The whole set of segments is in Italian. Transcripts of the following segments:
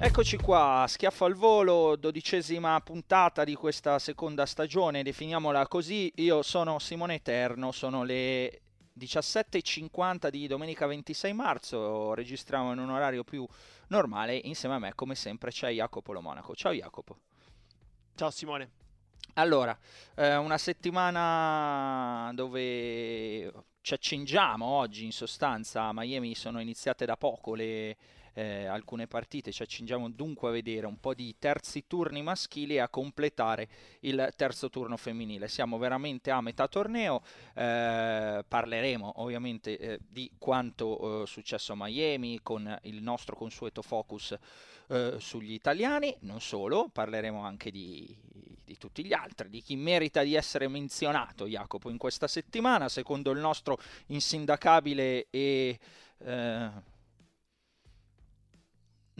Eccoci qua, schiaffo al volo, 12ª puntata di questa seconda stagione, definiamola così. Io sono Simone Terno, sono le 17:50 di domenica 26 marzo, registriamo in un orario più normale. Insieme a me, come sempre, c'è Jacopo Lo Monaco. Ciao Jacopo. Ciao Simone. Allora, una settimana dove ci accingiamo oggi, in sostanza, a Miami sono iniziate da poco le... alcune partite, ci accingiamo dunque a vedere un po' di terzi turni maschili e a completare il terzo turno femminile. Siamo veramente a metà torneo, parleremo ovviamente di quanto successo a Miami con il nostro consueto focus sugli italiani, non solo, parleremo anche di tutti gli altri, di chi merita di essere menzionato, Jacopo, in questa settimana, secondo il nostro insindacabile e...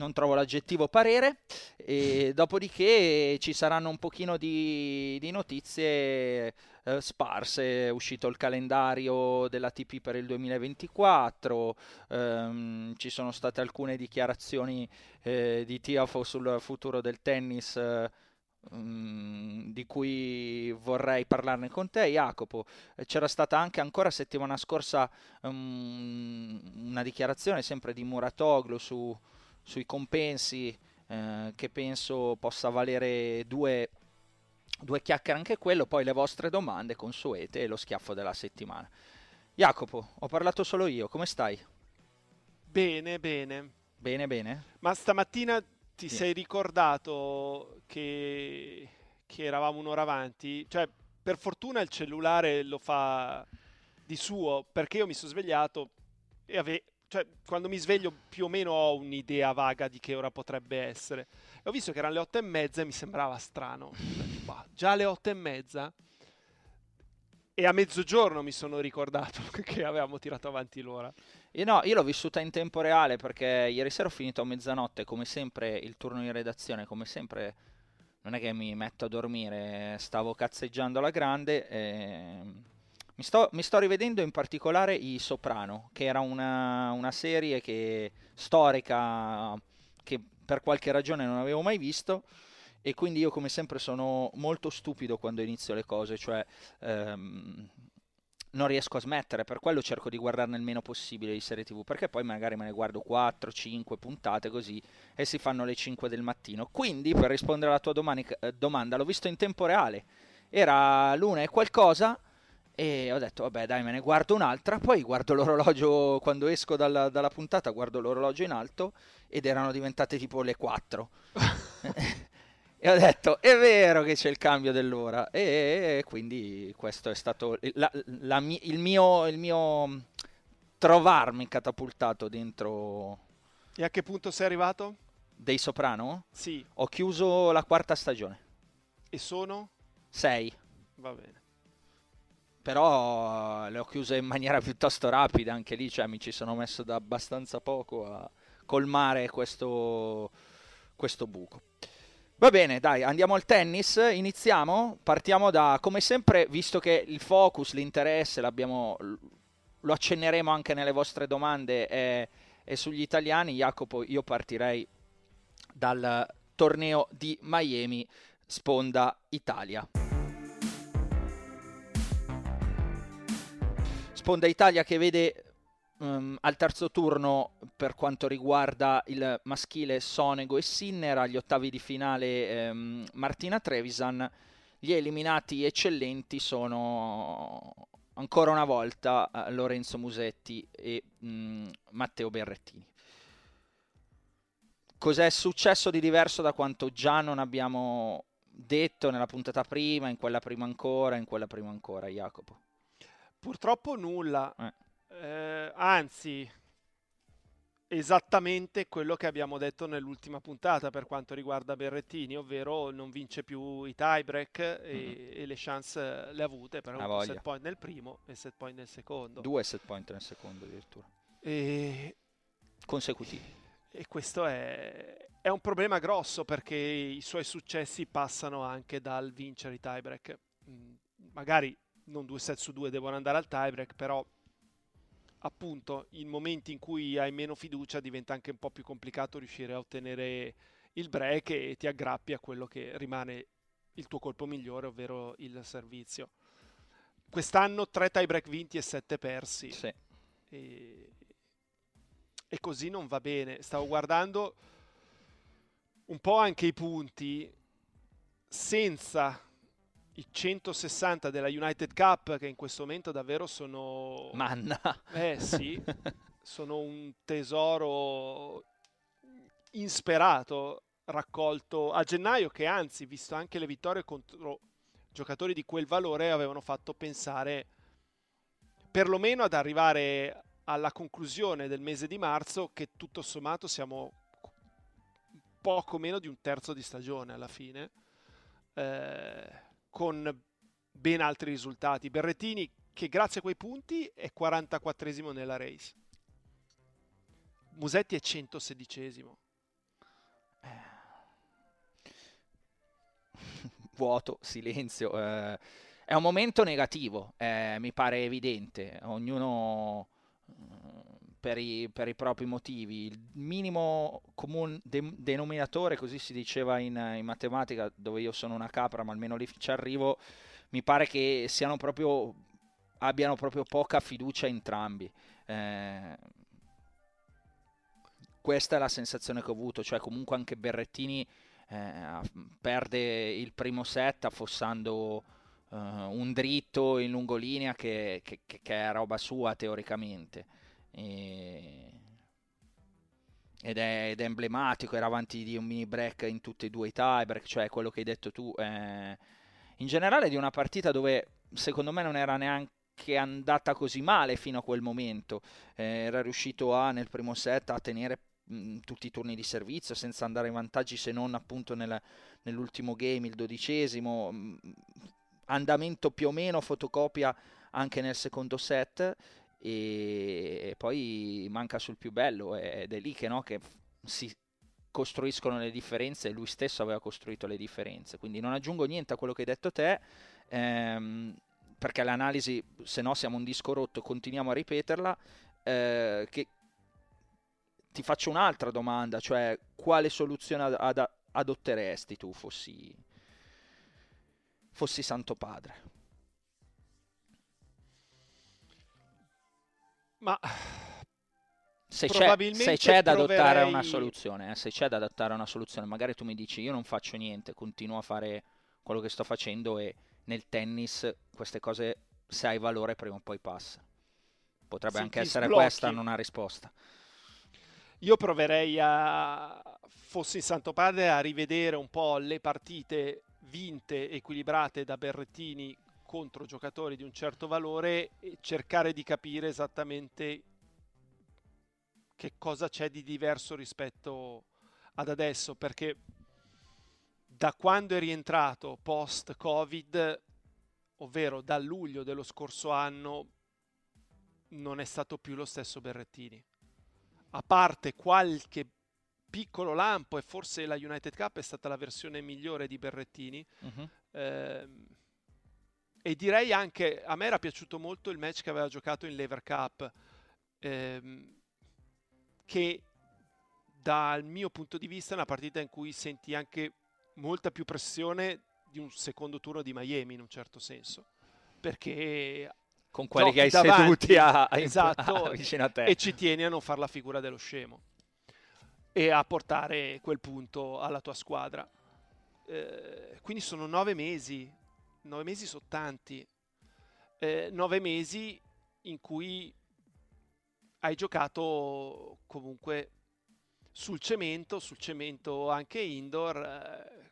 non trovo l'aggettivo parere, e dopodiché ci saranno un pochino di notizie sparse. È uscito il calendario dell'ATP per il 2024, ci sono state alcune dichiarazioni di Tiafoe sul futuro del tennis, di cui vorrei parlarne con te, Jacopo. C'era stata anche ancora settimana scorsa una dichiarazione sempre di Muratoglu sui compensi, che penso possa valere due chiacchiere anche quello, poi le vostre domande consuete e lo schiaffo della settimana. Jacopo, ho parlato solo io, come stai? Bene. Ma stamattina ti sei ricordato che eravamo un'ora avanti? Cioè, per fortuna il cellulare lo fa di suo, perché io mi sono svegliato e cioè, quando mi sveglio più o meno ho un'idea vaga di che ora potrebbe essere. E ho visto che erano le 8:30 e mi sembrava strano. Già le 8:30? E a mezzogiorno mi sono ricordato che avevamo tirato avanti l'ora. E no, io l'ho vissuta in tempo reale perché ieri sera ho finito a mezzanotte, come sempre, il turno in redazione, come sempre... Non è che mi metto a dormire, stavo cazzeggiando alla grande e... Mi sto rivedendo in particolare i Soprano, che era una serie storica che per qualche ragione non avevo mai visto, e quindi io come sempre sono molto stupido quando inizio le cose, cioè non riesco a smettere, per quello cerco di guardarne il meno possibile di serie TV, perché poi magari me ne guardo 4-5 puntate così e si fanno le 5 del mattino. Quindi, per rispondere alla tua domanda, l'ho visto in tempo reale, era l'una e qualcosa... E ho detto, vabbè dai, me ne guardo un'altra, poi guardo l'orologio, quando esco dalla puntata guardo l'orologio in alto ed erano diventate tipo le 4. E ho detto, è vero che c'è il cambio dell'ora, e quindi questo è stato il mio trovarmi catapultato dentro. E a che punto sei arrivato? Dei Soprano? Sì. Ho chiuso la 4ª stagione. E sono? 6. Va bene. Però le ho chiuse in maniera piuttosto rapida anche lì, cioè mi ci sono messo da abbastanza poco a colmare questo buco. Va bene, dai, andiamo al tennis, iniziamo, partiamo da, come sempre, visto che il focus, l'interesse, lo accenneremo anche nelle vostre domande, è sugli italiani. Jacopo, io partirei dal torneo di Miami, sponda Italia. Ponda Italia che vede al terzo turno, per quanto riguarda il maschile, Sonego e Sinner, agli ottavi di finale Martina Trevisan. Gli eliminati eccellenti sono ancora una volta Lorenzo Musetti e Matteo Berrettini. Cos'è successo di diverso da quanto già non abbiamo detto nella puntata prima, in quella prima ancora, Jacopo? Purtroppo nulla, anzi esattamente quello che abbiamo detto nell'ultima puntata per quanto riguarda Berrettini, ovvero non vince più i tie break e le chance le ha avute, però un set point nel primo e set point nel secondo, due set point nel secondo addirittura consecutivi, e questo è un problema grosso, perché i suoi successi passano anche dal vincere i tie break. Magari non 2 set su 2 devono andare al tie break, però appunto in momenti in cui hai meno fiducia diventa anche un po' più complicato riuscire a ottenere il break e ti aggrappi a quello che rimane il tuo colpo migliore, ovvero il servizio. Quest'anno 3 tie break vinti e 7 persi. Sì. E così non va bene. Stavo guardando un po' anche i punti. Senza i 160 della United Cup, che in questo momento davvero sono... Manna! Sì, sono un tesoro insperato raccolto a gennaio, che anzi, visto anche le vittorie contro giocatori di quel valore, avevano fatto pensare perlomeno ad arrivare alla conclusione del mese di marzo, che tutto sommato siamo poco meno di un terzo di stagione alla fine, con ben altri risultati. Berrettini, che grazie a quei punti è 44esimo nella race, Musetti è 116esimo. Vuoto, silenzio, è un momento negativo, mi pare evidente, ognuno... Per i propri motivi. Il minimo comune denominatore, così si diceva in matematica, dove io sono una capra ma almeno lì ci arrivo, mi pare che abbiano proprio poca fiducia entrambi. Questa è la sensazione che ho avuto, cioè comunque anche Berrettini perde il primo set affossando un dritto in lungolinea che è roba sua teoricamente, ed è emblematico. Era avanti di un mini break in tutti e due i tie break, cioè quello che hai detto tu, in generale di una partita dove secondo me non era neanche andata così male fino a quel momento. Era riuscito nel primo set a tenere tutti i turni di servizio senza andare in vantaggi, se non appunto nell'ultimo game, il 12esimo, andamento più o meno fotocopia anche nel secondo set, e poi manca sul più bello, ed è lì che si costruiscono le differenze. Lui stesso aveva costruito le differenze, quindi non aggiungo niente a quello che hai detto te, perché l'analisi, se no siamo un disco rotto, continuiamo a ripeterla. Che ti faccio un'altra domanda, cioè quale soluzione adotteresti tu fossi Santo Padre? Ma se c'è da adottare una soluzione, magari tu mi dici io non faccio niente, continuo a fare quello che sto facendo, e nel tennis queste cose, se hai valore, prima o poi passa. Potrebbe anche essere sblocchi. Questa non ha risposta. Io proverei, fossi Santo Padre, a rivedere un po' le partite vinte, equilibrate da Berrettini contro giocatori di un certo valore, e cercare di capire esattamente che cosa c'è di diverso rispetto ad adesso, perché da quando è rientrato post-Covid, ovvero da luglio dello scorso anno, non è stato più lo stesso Berrettini, a parte qualche piccolo lampo, e forse la United Cup è stata la versione migliore di Berrettini. E direi anche, a me era piaciuto molto il match che aveva giocato in Lever Cup, che dal mio punto di vista è una partita in cui senti anche molta più pressione di un secondo turno di Miami, in un certo senso, perché con quelli che hai davanti, seduti esatto, vicino a te. E ci tieni a non fare la figura dello scemo e a portare quel punto alla tua squadra. Quindi sono 9 mesi. 9 mesi sono tanti. 9 mesi in cui hai giocato comunque sul cemento anche indoor,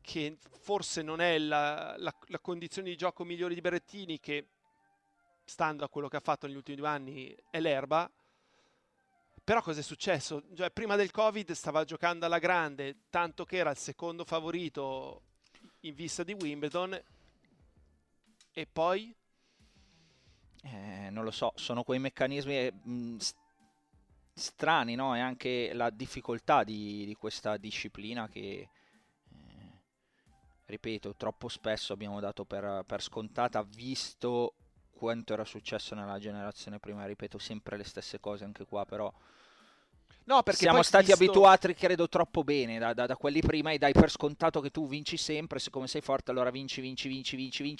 che forse non è la condizione di gioco migliore di Berrettini, che stando a quello che ha fatto negli ultimi 2 anni è l'erba. Però cosa è successo? Cioè, prima del Covid stava giocando alla grande, tanto che era il secondo favorito in vista di Wimbledon, e poi? Non lo so, sono quei meccanismi strani, no? E anche la difficoltà di questa disciplina che, ripeto, troppo spesso abbiamo dato per scontata, visto quanto era successo nella generazione prima. Ripeto sempre le stesse cose anche qua, però no, perché siamo stati abituati, credo, troppo bene da quelli prima, e dai per scontato che tu vinci sempre, siccome sei forte allora vinci,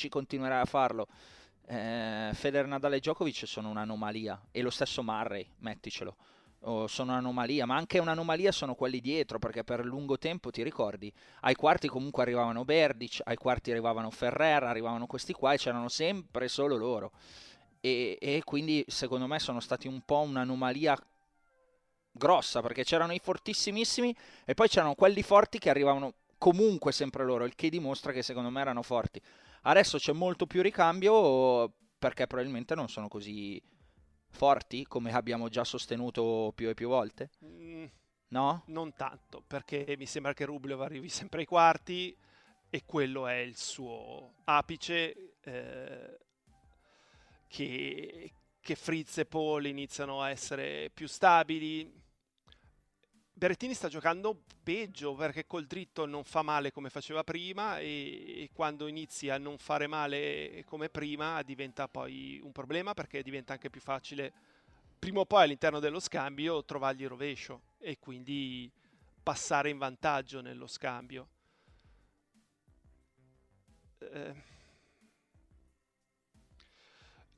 continuerai a farlo. Federer, Nadal e Djokovic sono un'anomalia, e lo stesso Murray, metticelo, sono un'anomalia, ma anche un'anomalia sono quelli dietro, perché per lungo tempo, ti ricordi, ai quarti comunque arrivavano Berdych, ai quarti arrivavano Ferrer, arrivavano questi qua, e c'erano sempre solo loro, e quindi secondo me sono stati un po' un'anomalia grossa, perché c'erano i fortissimissimi e poi c'erano quelli forti che arrivavano comunque sempre loro, il che dimostra che secondo me erano forti. Adesso c'è molto più ricambio, perché probabilmente non sono così forti, come abbiamo già sostenuto più e più volte. No? Non tanto, perché mi sembra che Rublev arrivi sempre ai quarti e quello è il suo apice, che Fritz e Paul iniziano a essere più stabili. Berrettini sta giocando peggio, perché col dritto non fa male come faceva prima, e quando inizi a non fare male come prima diventa poi un problema, perché diventa anche più facile prima o poi all'interno dello scambio trovargli il rovescio e quindi passare in vantaggio nello scambio.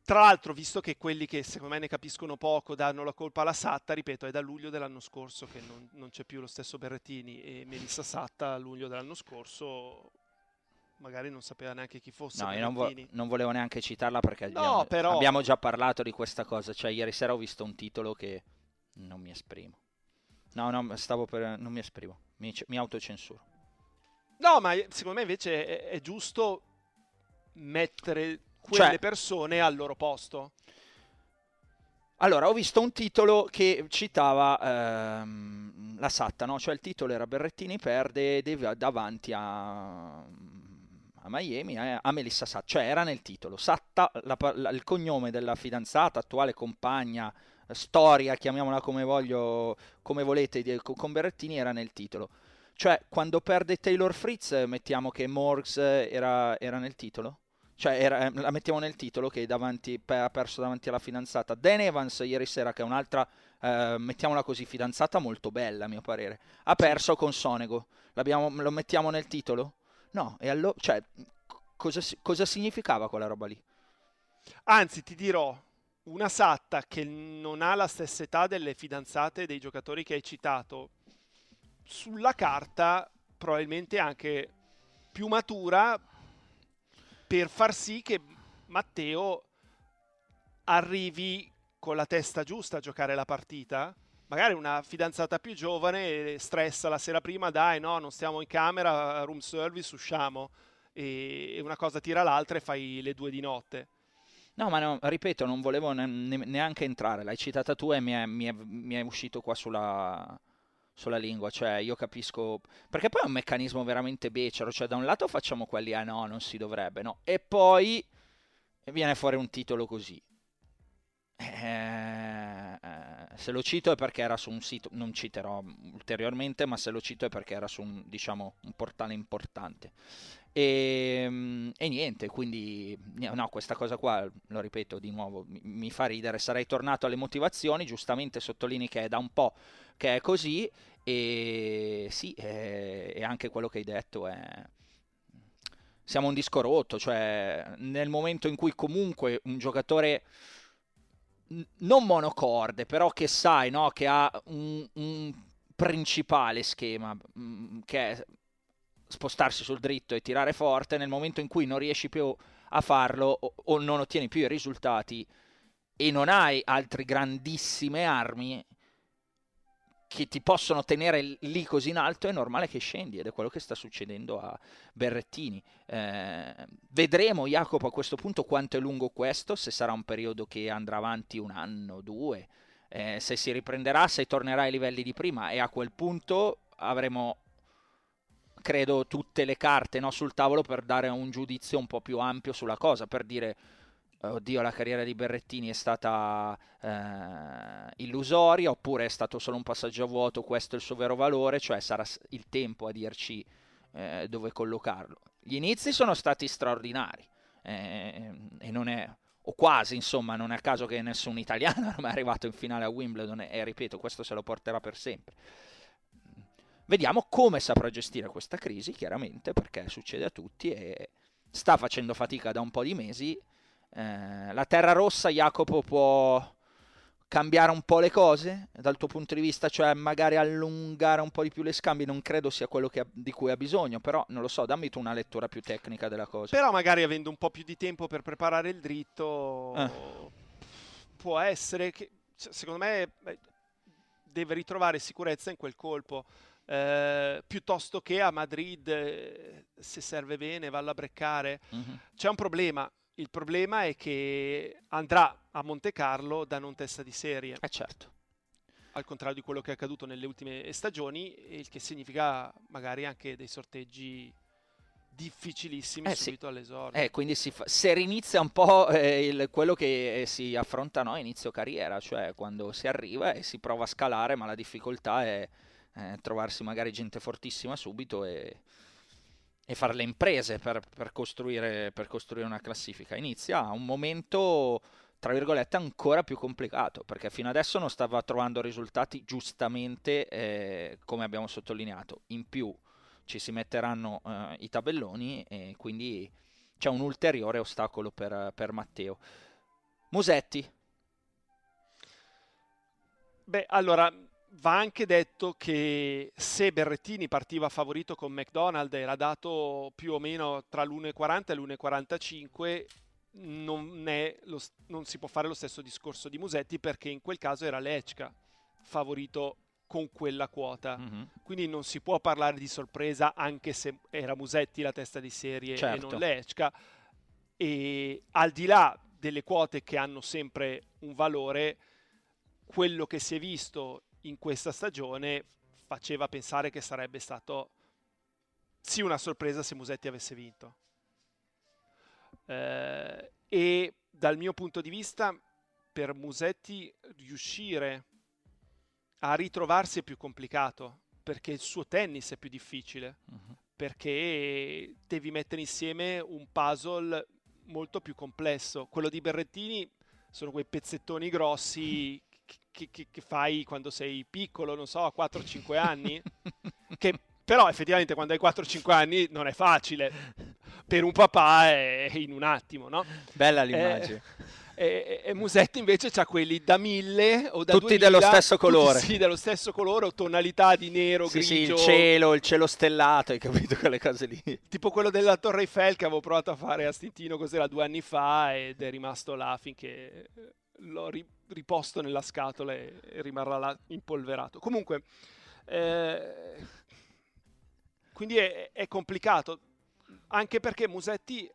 Tra l'altro, visto che quelli che secondo me ne capiscono poco danno la colpa alla Satta, ripeto, è da luglio dell'anno scorso che non c'è più lo stesso Berrettini, e Melissa Satta a luglio dell'anno scorso magari non sapeva neanche chi fosse. No, io non volevo neanche citarla, perché abbiamo già parlato di questa cosa, cioè ieri sera ho visto un titolo che non mi esprimo. Non mi esprimo, mi autocensuro. No, ma secondo me invece è giusto mettere quelle persone al loro posto. Allora, ho visto un titolo che citava la Satta, no? Cioè il titolo era Berrettini perde davanti a Miami, a Melissa Satta, cioè era nel titolo. Satta, il cognome della fidanzata, attuale compagna, storia, chiamiamola come volete, con Berrettini, era nel titolo. Cioè, quando perde Taylor Fritz, mettiamo che Morgs era nel titolo? Cioè la mettiamo nel titolo che ha perso davanti alla fidanzata. Dan Evans ieri sera, che è un'altra, mettiamola così, fidanzata molto bella a mio parere, ha perso con Sonego. Lo mettiamo nel titolo? No, e allora, cioè, cosa significava quella roba lì? Anzi, ti dirò, una Satta che non ha la stessa età delle fidanzate dei giocatori che hai citato, sulla carta probabilmente anche più matura, per far sì che Matteo arrivi con la testa giusta a giocare la partita. Magari una fidanzata più giovane stressa la sera prima, dai, no, non stiamo in camera, room service, usciamo, e una cosa tira l'altra e fai le 2 di notte. No, ma no, ripeto, non volevo neanche entrare, l'hai citata tu e mi è uscito qua sulla lingua, cioè io capisco, perché poi è un meccanismo veramente becero, cioè da un lato facciamo quelli no, non si dovrebbe, no, e poi viene fuori un titolo così. Se lo cito è perché era su un sito, non citerò ulteriormente, ma se lo cito è perché era su un, diciamo, un portale importante, e niente, quindi no, questa cosa qua, lo ripeto di nuovo, mi fa ridere. Sarei tornato alle motivazioni, giustamente sottolinei che è da un po' che è così, e sì, e anche quello che hai detto è siamo un disco rotto, cioè nel momento in cui comunque un giocatore non monocorde, però che sai, no, che ha un principale schema, che è spostarsi sul dritto e tirare forte, nel momento in cui non riesci più a farlo o non ottieni più i risultati e non hai altre grandissime armi che ti possono tenere lì così in alto, è normale che scendi, ed è quello che sta succedendo a Berrettini. Vedremo, Jacopo, a questo punto quanto è lungo questo, se sarà un periodo che andrà avanti un anno, due, se si riprenderà, se tornerà ai livelli di prima, e a quel punto avremo, credo, tutte le carte, no, sul tavolo per dare un giudizio un po' più ampio sulla cosa, per dire: oddio, la carriera di Berrettini è stata illusoria, oppure è stato solo un passaggio a vuoto, questo è il suo vero valore. Cioè sarà il tempo a dirci dove collocarlo. Gli inizi sono stati straordinari, e non è, o quasi, insomma, non è a caso che nessun italiano ormai è arrivato in finale a Wimbledon, e ripeto, questo se lo porterà per sempre. Vediamo come saprà gestire questa crisi, chiaramente, perché succede a tutti e sta facendo fatica da un po' di mesi. La terra rossa, Jacopo, può cambiare un po' le cose dal tuo punto di vista, cioè magari allungare un po' di più le scambi. Non credo sia quello che di cui ha bisogno, però non lo so, dammi tu una lettura più tecnica della cosa. Però magari avendo un po' più di tempo per preparare il dritto, può essere che, secondo me, deve ritrovare sicurezza in quel colpo, piuttosto che a Madrid, se serve bene, valla a breccare. C'è un problema. Il problema è che andrà a Monte Carlo da non testa di serie. Certo. Al contrario di quello che è accaduto nelle ultime stagioni, il che significa magari anche dei sorteggi difficilissimi subito all'esordio. Quindi se rinizia un po' quello che si affronta a inizio carriera, cioè quando si arriva e si prova a scalare, ma la difficoltà è trovarsi magari gente fortissima subito e fare le imprese per costruire una classifica. Inizia a un momento, tra virgolette, ancora più complicato, perché fino adesso non stava trovando risultati, giustamente, come abbiamo sottolineato. In più ci si metteranno i tabelloni, e quindi c'è un ulteriore ostacolo per Matteo. Musetti. Beh, allora, va anche detto che se Berrettini partiva favorito con McDonald, era dato più o meno tra l'1,40 e l'1,45, non si può fare lo stesso discorso di Musetti, perché in quel caso era Lechka favorito con quella quota. Quindi non si può parlare di sorpresa, anche se era Musetti la testa di serie, certo, e non Lechka. E al di là delle quote, che hanno sempre un valore, quello che si è visto in questa stagione faceva pensare che sarebbe stato sì una sorpresa se Musetti avesse vinto, e dal mio punto di vista, per Musetti riuscire a ritrovarsi è più complicato, perché il suo tennis è più difficile, perché devi mettere insieme un puzzle molto più complesso. Quello di Berrettini sono quei pezzettoni grossi che fai quando sei piccolo, non so, a 4-5 anni, che però effettivamente quando hai 4-5 anni non è facile, per un papà è in un attimo, no? Bella l'immagine. E Musetti invece c'ha quelli da 1000 o da 2000, tutti dello stesso colore. Sì, dello stesso colore, o tonalità di nero, sì, grigio. Sì, il cielo stellato, hai capito, quelle cose lì. Tipo quello della Torre Eiffel che avevo provato a fare a Stintino, cos'era, 2 anni fa, ed è rimasto là finché l'ho riposto nella scatola e rimarrà là impolverato. Comunque, quindi è complicato, anche perché Musetti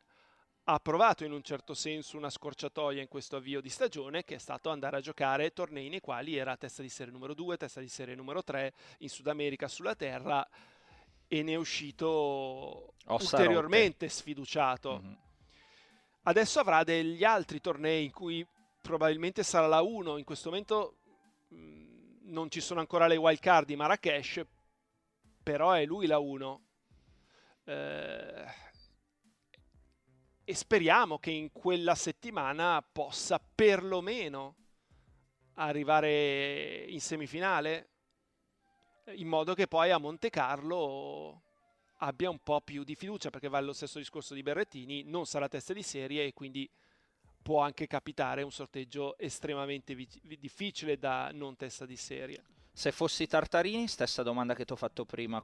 ha provato in un certo senso una scorciatoia in questo avvio di stagione, che è stato andare a giocare tornei nei quali era testa di serie numero 2, testa di serie numero 3, in Sud America, sulla terra, e ne è uscito ulteriormente sfiduciato. Adesso avrà degli altri tornei in cui probabilmente sarà la 1, in questo momento non ci sono ancora le wild card di Marrakesh, però è lui la 1. E speriamo che in quella settimana possa perlomeno arrivare in semifinale, in modo che poi a Monte Carlo abbia un po' più di fiducia, perché vale lo stesso discorso di Berrettini, non sarà testa di serie e quindi può anche capitare un sorteggio estremamente difficile da non testa di serie. Se fossi Tartarini, stessa domanda che ti ho fatto prima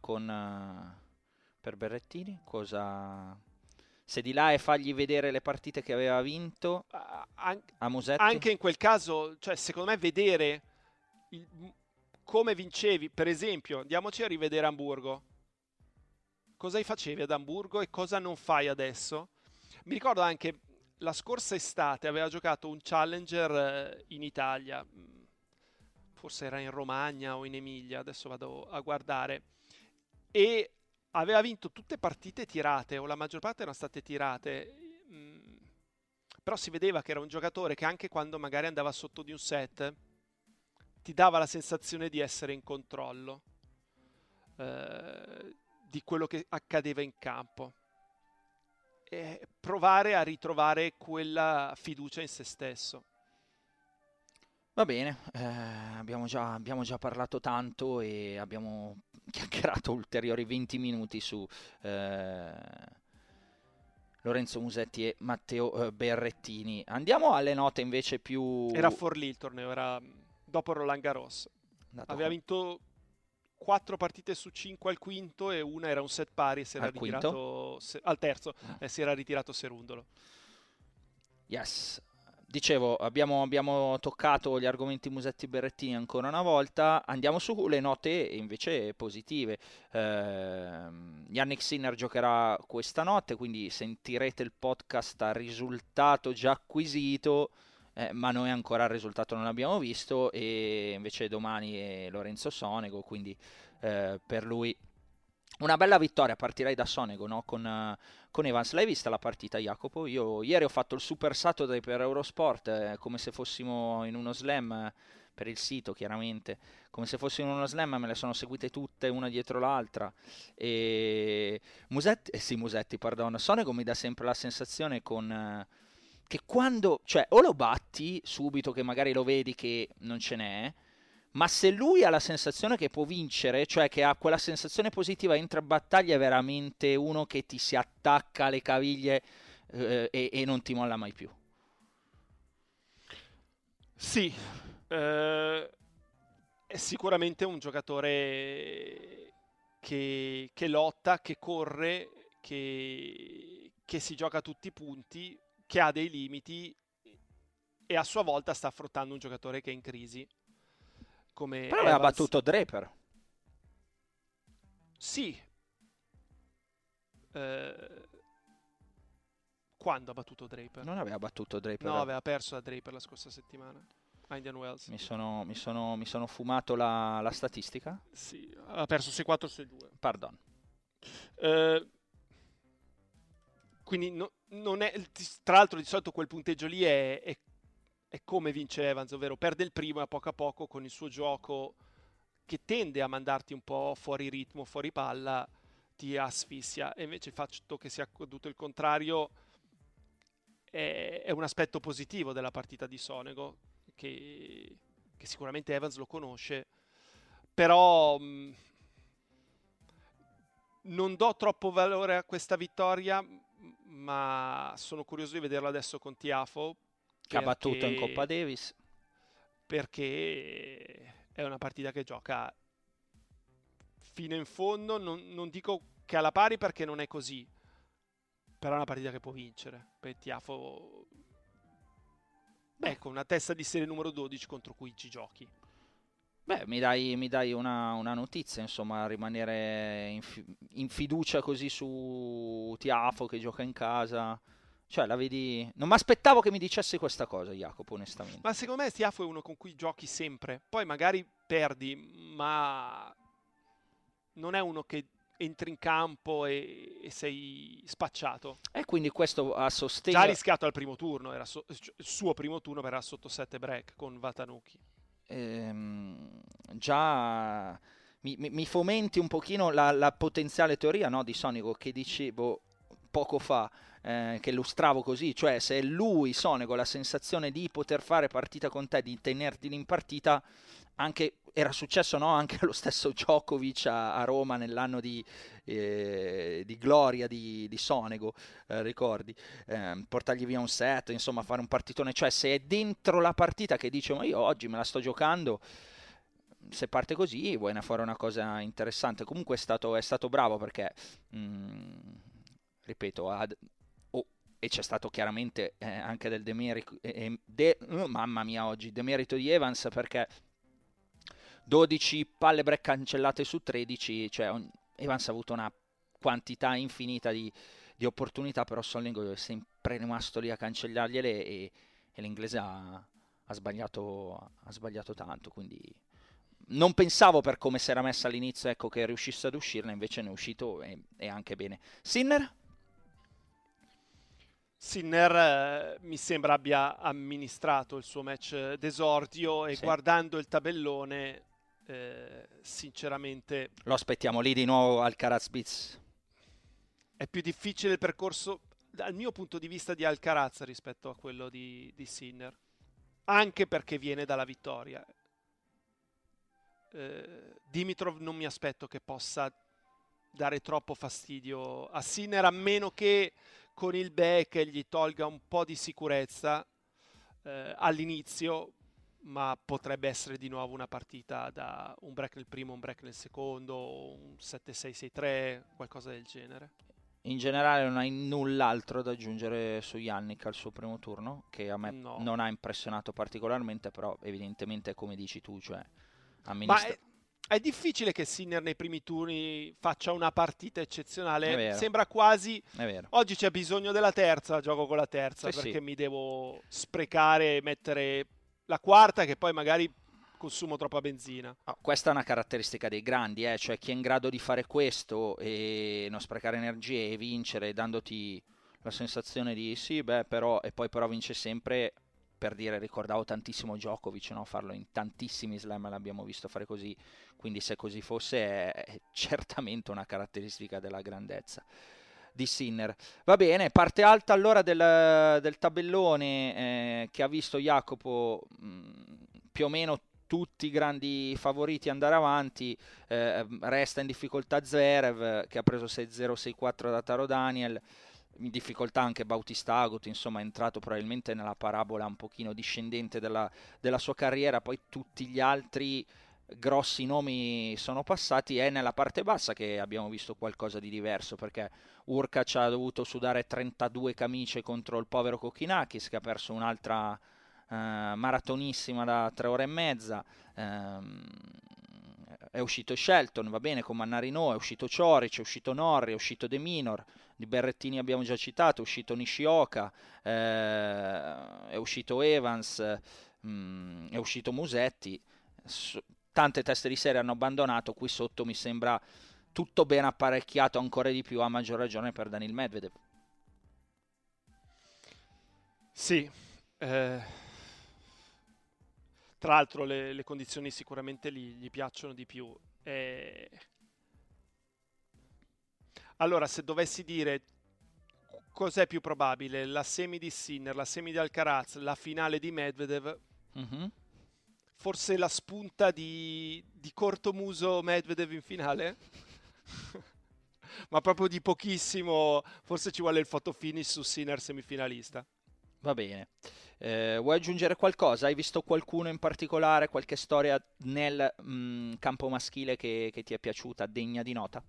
per Berrettini, cosa... Se di là e fargli vedere le partite che aveva vinto a Musetti? Anche in quel caso, cioè, secondo me vedere come vincevi, per esempio, andiamoci a rivedere Amburgo. Cosa facevi ad Amburgo e cosa non fai adesso? Mi ricordo anche la scorsa estate aveva giocato un challenger in Italia, forse era in Romagna o in Emilia, adesso vado a guardare, e aveva vinto tutte partite tirate, o la maggior parte erano state tirate, però si vedeva che era un giocatore che anche quando magari andava sotto di un set ti dava la sensazione di essere in controllo di quello che accadeva in campo, e provare a ritrovare quella fiducia in se stesso. Va bene, abbiamo già parlato tanto e abbiamo chiacchierato ulteriori 20 minuti su Lorenzo Musetti e Matteo Berrettini. Andiamo alle note invece più... Era Forlì il torneo, era dopo Roland Garros. Aveva vinto 4 partite su 5 al quinto e una era un set pari e si era ritirato al terzo e si era ritirato Serundolo. Yes. Dicevo, abbiamo toccato gli argomenti Musetti-Berrettini ancora una volta. Andiamo sulle note invece positive. Jannik Sinner giocherà questa notte, quindi sentirete il podcast a risultato già acquisito, ma noi ancora il risultato non l'abbiamo visto, e invece domani è Lorenzo Sonego, quindi per lui una bella vittoria. Partirei da Sonego, no? Con Evans. L'hai vista la partita, Jacopo? Io ieri ho fatto il Super Saturday per Eurosport, come se fossimo in uno slam, per il sito chiaramente, come se fossimo in uno slam, me le sono seguite tutte una dietro l'altra. E Sonego mi dà sempre la sensazione che quando, cioè, o lo batti subito che magari lo vedi che non ce n'è, ma se lui ha la sensazione che può vincere, cioè che ha quella sensazione positiva, entra a battaglia, è veramente uno che ti si attacca alle caviglie e non ti molla mai più. Sì, è sicuramente un giocatore che lotta, che corre, che si gioca a tutti i punti, che ha dei limiti e a sua volta sta affrontando un giocatore che è in crisi. Però aveva battuto Draper. Sì. Quando ha battuto Draper? Non aveva battuto Draper. No, aveva perso da Draper la scorsa settimana a Indian Wells. Mi sono fumato la statistica. Sì, ha perso 6-4, 6-2. Pardon. Quindi non è... Tra l'altro di solito quel punteggio lì è come vince Evans, ovvero perde il primo e a poco con il suo gioco che tende a mandarti un po' fuori ritmo, fuori palla, ti asfissia. E invece il fatto che sia accaduto il contrario è un aspetto positivo della partita di Sonego, che sicuramente Evans lo conosce, però non do troppo valore a questa vittoria, ma sono curioso di vederlo adesso con Tiafoe, che ha battuto in Coppa Davis, perché è una partita che gioca fino in fondo, non dico che alla pari perché non è così, però è una partita che può vincere, per Tiafoe, ecco, una testa di serie numero 12 contro cui ci giochi. Beh, mi dai una notizia, insomma, rimanere in fiducia così su Tiafoe che gioca in casa. Cioè, la vedi... Non mi aspettavo che mi dicessi questa cosa, Jacopo, onestamente. Ma secondo me Tiafoe è uno con cui giochi sempre. Poi magari perdi, ma non è uno che entri in campo e sei spacciato. E quindi questo a sostegno... Già rischiato al primo turno, era il suo primo turno, era sotto 7 break con Watanuki. Già mi fomenti un pochino la potenziale teoria, no, di Sonego, che dicevo poco fa, che illustravo così, cioè se lui, Sonego, la sensazione di poter fare partita con te, di tenerti in partita, anche era successo, no? Anche allo stesso Djokovic a Roma nell'anno di gloria di Sonego, ricordi, portargli via un set, insomma fare un partitone, cioè se è dentro la partita che dice ma io oggi me la sto giocando, se parte così vuoi fare una cosa interessante. Comunque è stato bravo perché, ripeto, e c'è stato chiaramente anche del demerito, mamma mia oggi, demerito di Evans, perché 12 palle break cancellate su 13, cioè Evans ha avuto una quantità infinita di opportunità, però Solling è sempre rimasto lì a cancellargliele e l'inglese ha sbagliato tanto, quindi non pensavo, per come si era messa all'inizio, ecco, che riuscisse ad uscirne, invece ne è uscito e anche bene. Sinner mi sembra abbia amministrato il suo match d'esordio e sì, guardando il tabellone sinceramente lo aspettiamo lì di nuovo Alcaraz-Biz. È più difficile il percorso dal mio punto di vista di Alcaraz rispetto a quello di Sinner, anche perché viene dalla vittoria. Dimitrov non mi aspetto che possa dare troppo fastidio a Sinner, a meno che con il back gli tolga un po' di sicurezza all'inizio, ma potrebbe essere di nuovo una partita da un break nel primo, un break nel secondo, un 7-6-6-3, qualcosa del genere. In generale non hai null'altro da aggiungere su Jannik al suo primo turno, che a me no, non ha impressionato particolarmente, però evidentemente è come dici tu, cioè amministra. È difficile che Sinner nei primi turni faccia una partita eccezionale, sembra quasi, oggi c'è bisogno della terza, gioco con la terza, sì, perché sì, mi devo sprecare e mettere la quarta che poi magari consumo troppa benzina. Oh, questa è una caratteristica dei grandi, cioè chi è in grado di fare questo e non sprecare energie e vincere dandoti la sensazione di sì, beh, però, e poi però vince sempre. Per dire, ricordavo tantissimo Djokovic, no? Farlo in tantissimi slam l'abbiamo visto fare così, quindi se così fosse è certamente una caratteristica della grandezza di Sinner. Va bene, parte alta allora del tabellone che ha visto Jacopo più o meno tutti i grandi favoriti andare avanti. Resta in difficoltà Zverev, che ha preso 6-0, 6-4 da Taro Daniel. In difficoltà anche Bautista Agut, insomma è entrato probabilmente nella parabola un pochino discendente della sua carriera, poi tutti gli altri grossi nomi sono passati. È nella parte bassa che abbiamo visto qualcosa di diverso, perché Urkac ha dovuto sudare 32 camicie contro il povero Kokkinakis, che ha perso un'altra maratonissima da 3 ore e mezza, è uscito Shelton, va bene, con Mannarino, è uscito Cioric, è uscito Norri, è uscito De Minor, di Berrettini abbiamo già citato, è uscito Nishioka, è uscito Evans, è uscito Musetti. Tante teste di serie hanno abbandonato, qui sotto mi sembra tutto ben apparecchiato ancora di più, a maggior ragione per Daniil Medvedev. Sì, tra l'altro le condizioni sicuramente gli piacciono di più. Allora, se dovessi dire cos'è più probabile, la semi di Sinner, la semi di Alcaraz, la finale di Medvedev, forse la spunta di cortomuso Medvedev in finale, ma proprio di pochissimo, forse ci vuole il fotofinish su Sinner semifinalista. Va bene. Vuoi aggiungere qualcosa? Hai visto qualcuno in particolare, qualche storia nel campo maschile che ti è piaciuta, degna di nota?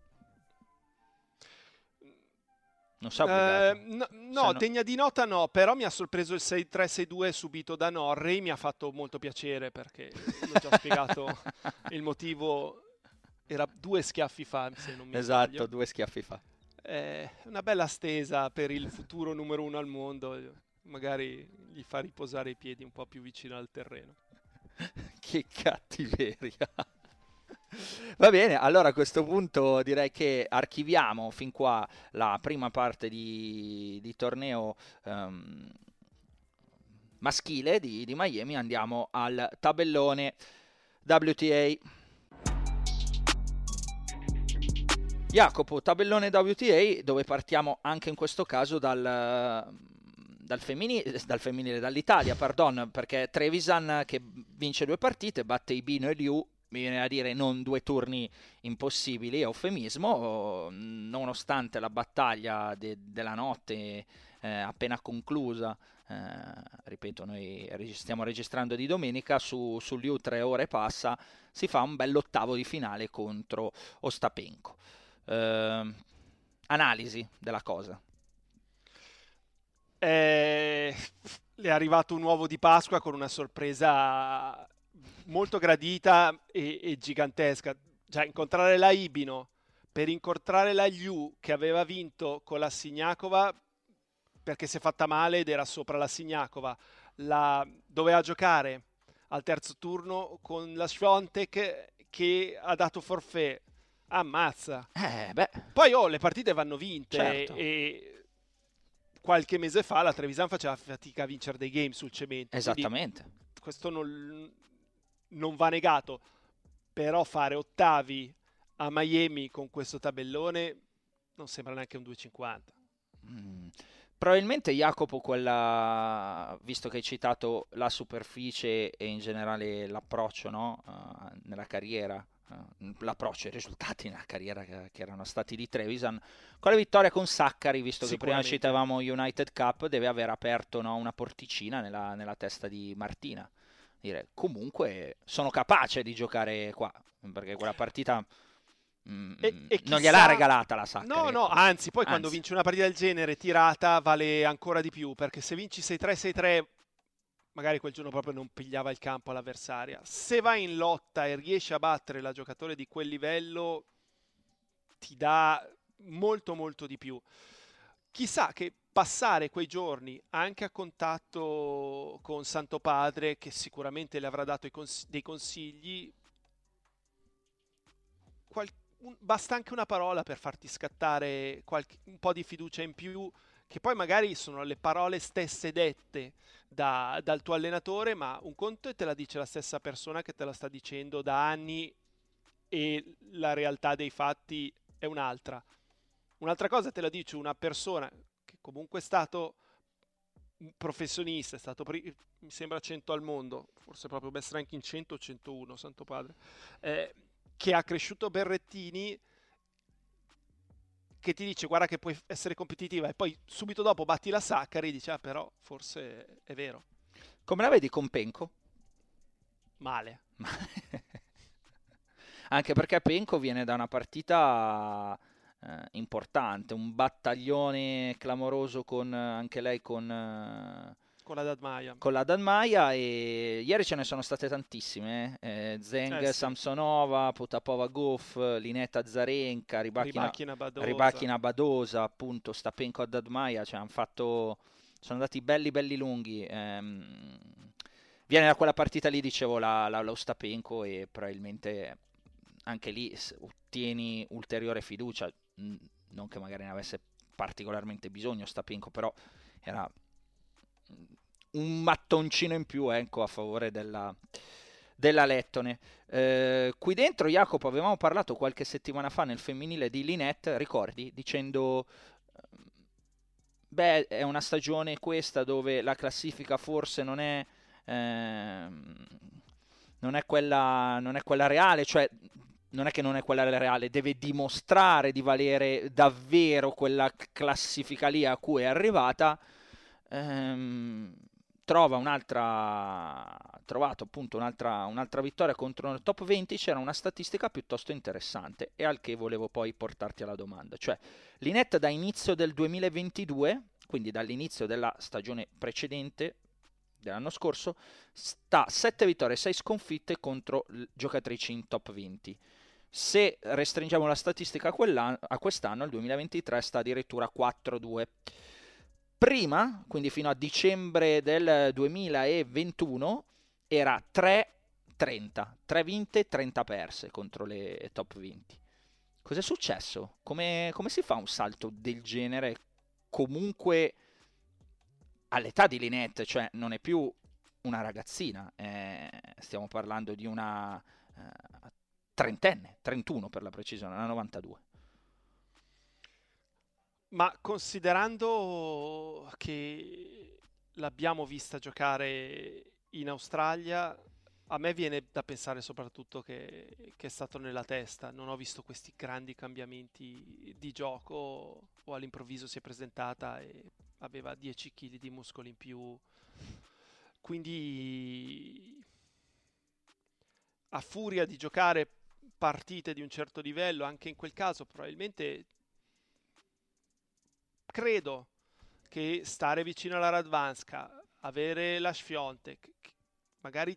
Non so, no, degna di nota no, però mi ha sorpreso il 6-3-6-2 subito da Norrie, mi ha fatto molto piacere perché l'ho già spiegato il motivo, era 2 schiaffi fa, se non mi sbaglio. Esatto, 2 schiaffi fa. Una bella stesa per il futuro numero 1 al mondo. Magari gli fa riposare i piedi un po' più vicino al terreno. Che cattiveria. Va bene, allora a questo punto direi che archiviamo fin qua la prima parte di torneo maschile di Miami. Andiamo al tabellone WTA. Jacopo, tabellone WTA, dove partiamo anche in questo caso dall'Italia, pardon, perché Trevisan, che vince 2 partite, batte Ibino e Liu, mi viene a dire non 2 turni impossibili, è eufemismo, nonostante la battaglia della notte appena conclusa. Ripeto, noi stiamo registrando di domenica, su Liu 3 ore passa, si fa un bell'ottavo di finale contro Ostapenko. Analisi della cosa. È arrivato un uovo di Pasqua con una sorpresa molto gradita e gigantesca. Cioè, incontrare la Ibino per incontrare la Liu, che aveva vinto con la Siniakova perché si è fatta male ed era sopra la Siniakova, doveva giocare al terzo turno con la Sviontek, che ha dato forfait. Ammazza. Poi le partite vanno vinte, certo. E qualche mese fa la Trevisan faceva fatica a vincere dei game sul cemento. Esattamente. Quindi questo non va negato, però fare ottavi a Miami con questo tabellone non sembra neanche un 2,50. Probabilmente, Jacopo, visto che hai citato la superficie e in generale l'approccio, no? Nella carriera, l'approccio e i risultati nella carriera che erano stati di Trevisan, con la vittoria con Saccari, visto che prima citavamo United Cup, deve aver aperto, no, una porticina nella testa di Martina, dire comunque sono capace di giocare qua, perché quella partita non gliel'ha regalata la Saccari. No, anzi, poi quando vinci una partita del genere tirata vale ancora di più, perché se vinci 6-3, 6-3, magari quel giorno proprio non pigliava il campo all'avversaria. Se vai in lotta e riesci a battere la giocatore di quel livello, ti dà molto molto di più. Chissà che passare quei giorni anche a contatto con Santo Padre, che sicuramente le avrà dato dei consigli, basta anche una parola per farti scattare un po' di fiducia in più, che poi magari sono le parole stesse dette dal tuo allenatore, ma un conto è te la dice la stessa persona che te la sta dicendo da anni e la realtà dei fatti è un'altra. Un'altra cosa te la dice una persona che comunque è stato un professionista, è stato, mi sembra, 100 al mondo, forse proprio best ranking 100 o 101, Santo Padre, che ha cresciuto Berrettini, che ti dice guarda che puoi essere competitiva, e poi subito dopo batti la Saccari e dici però forse è vero. Come la vedi con Penko? Male. Anche perché Penko viene da una partita importante, un battaglione clamoroso anche lei con la Dadmaia. E ieri ce ne sono state tantissime. Zeng, sì. Samsonova, Potapova Goff, Linetta Azarenka, Rybakina Badosa, appunto, Stapenko a Dadmaia, cioè, sono andati belli belli lunghi. Viene da quella partita lì, dicevo, la Ostapenko, e probabilmente anche lì ottieni ulteriore fiducia, non che magari ne avesse particolarmente bisogno Ostapenko, però era un mattoncino in più, ecco, a favore della Lettone. Qui dentro, Jacopo, avevamo parlato qualche settimana fa nel femminile di Linette, ricordi, dicendo beh, è una stagione questa dove la classifica forse non è quella reale, cioè non è che non è quella reale, deve dimostrare di valere davvero quella classifica lì a cui è arrivata. Trova un'altra vittoria contro il top 20, c'era una statistica piuttosto interessante e al che volevo poi portarti alla domanda, cioè Linette da inizio del 2022, quindi dall'inizio della stagione precedente dell'anno scorso, sta 7 vittorie e 6 sconfitte contro giocatrici in top 20. Se restringiamo la statistica a quest'anno, il 2023 sta addirittura 4-2. Prima, quindi fino a dicembre del 2021, era 3-30, 3 vinte, 30 perse contro le top 20. Cos'è successo? Come si fa un salto del genere comunque all'età di Linette? Cioè non è più una ragazzina, stiamo parlando di una trentenne, 31 per la precisione, una 92. Ma considerando che l'abbiamo vista giocare in Australia, a me viene da pensare soprattutto che è stato nella testa. Non ho visto questi grandi cambiamenti di gioco, o all'improvviso si è presentata e aveva 10 kg di muscoli in più. Quindi, a furia di giocare partite di un certo livello, anche in quel caso probabilmente credo che stare vicino alla Radvanska, avere la Świątek, magari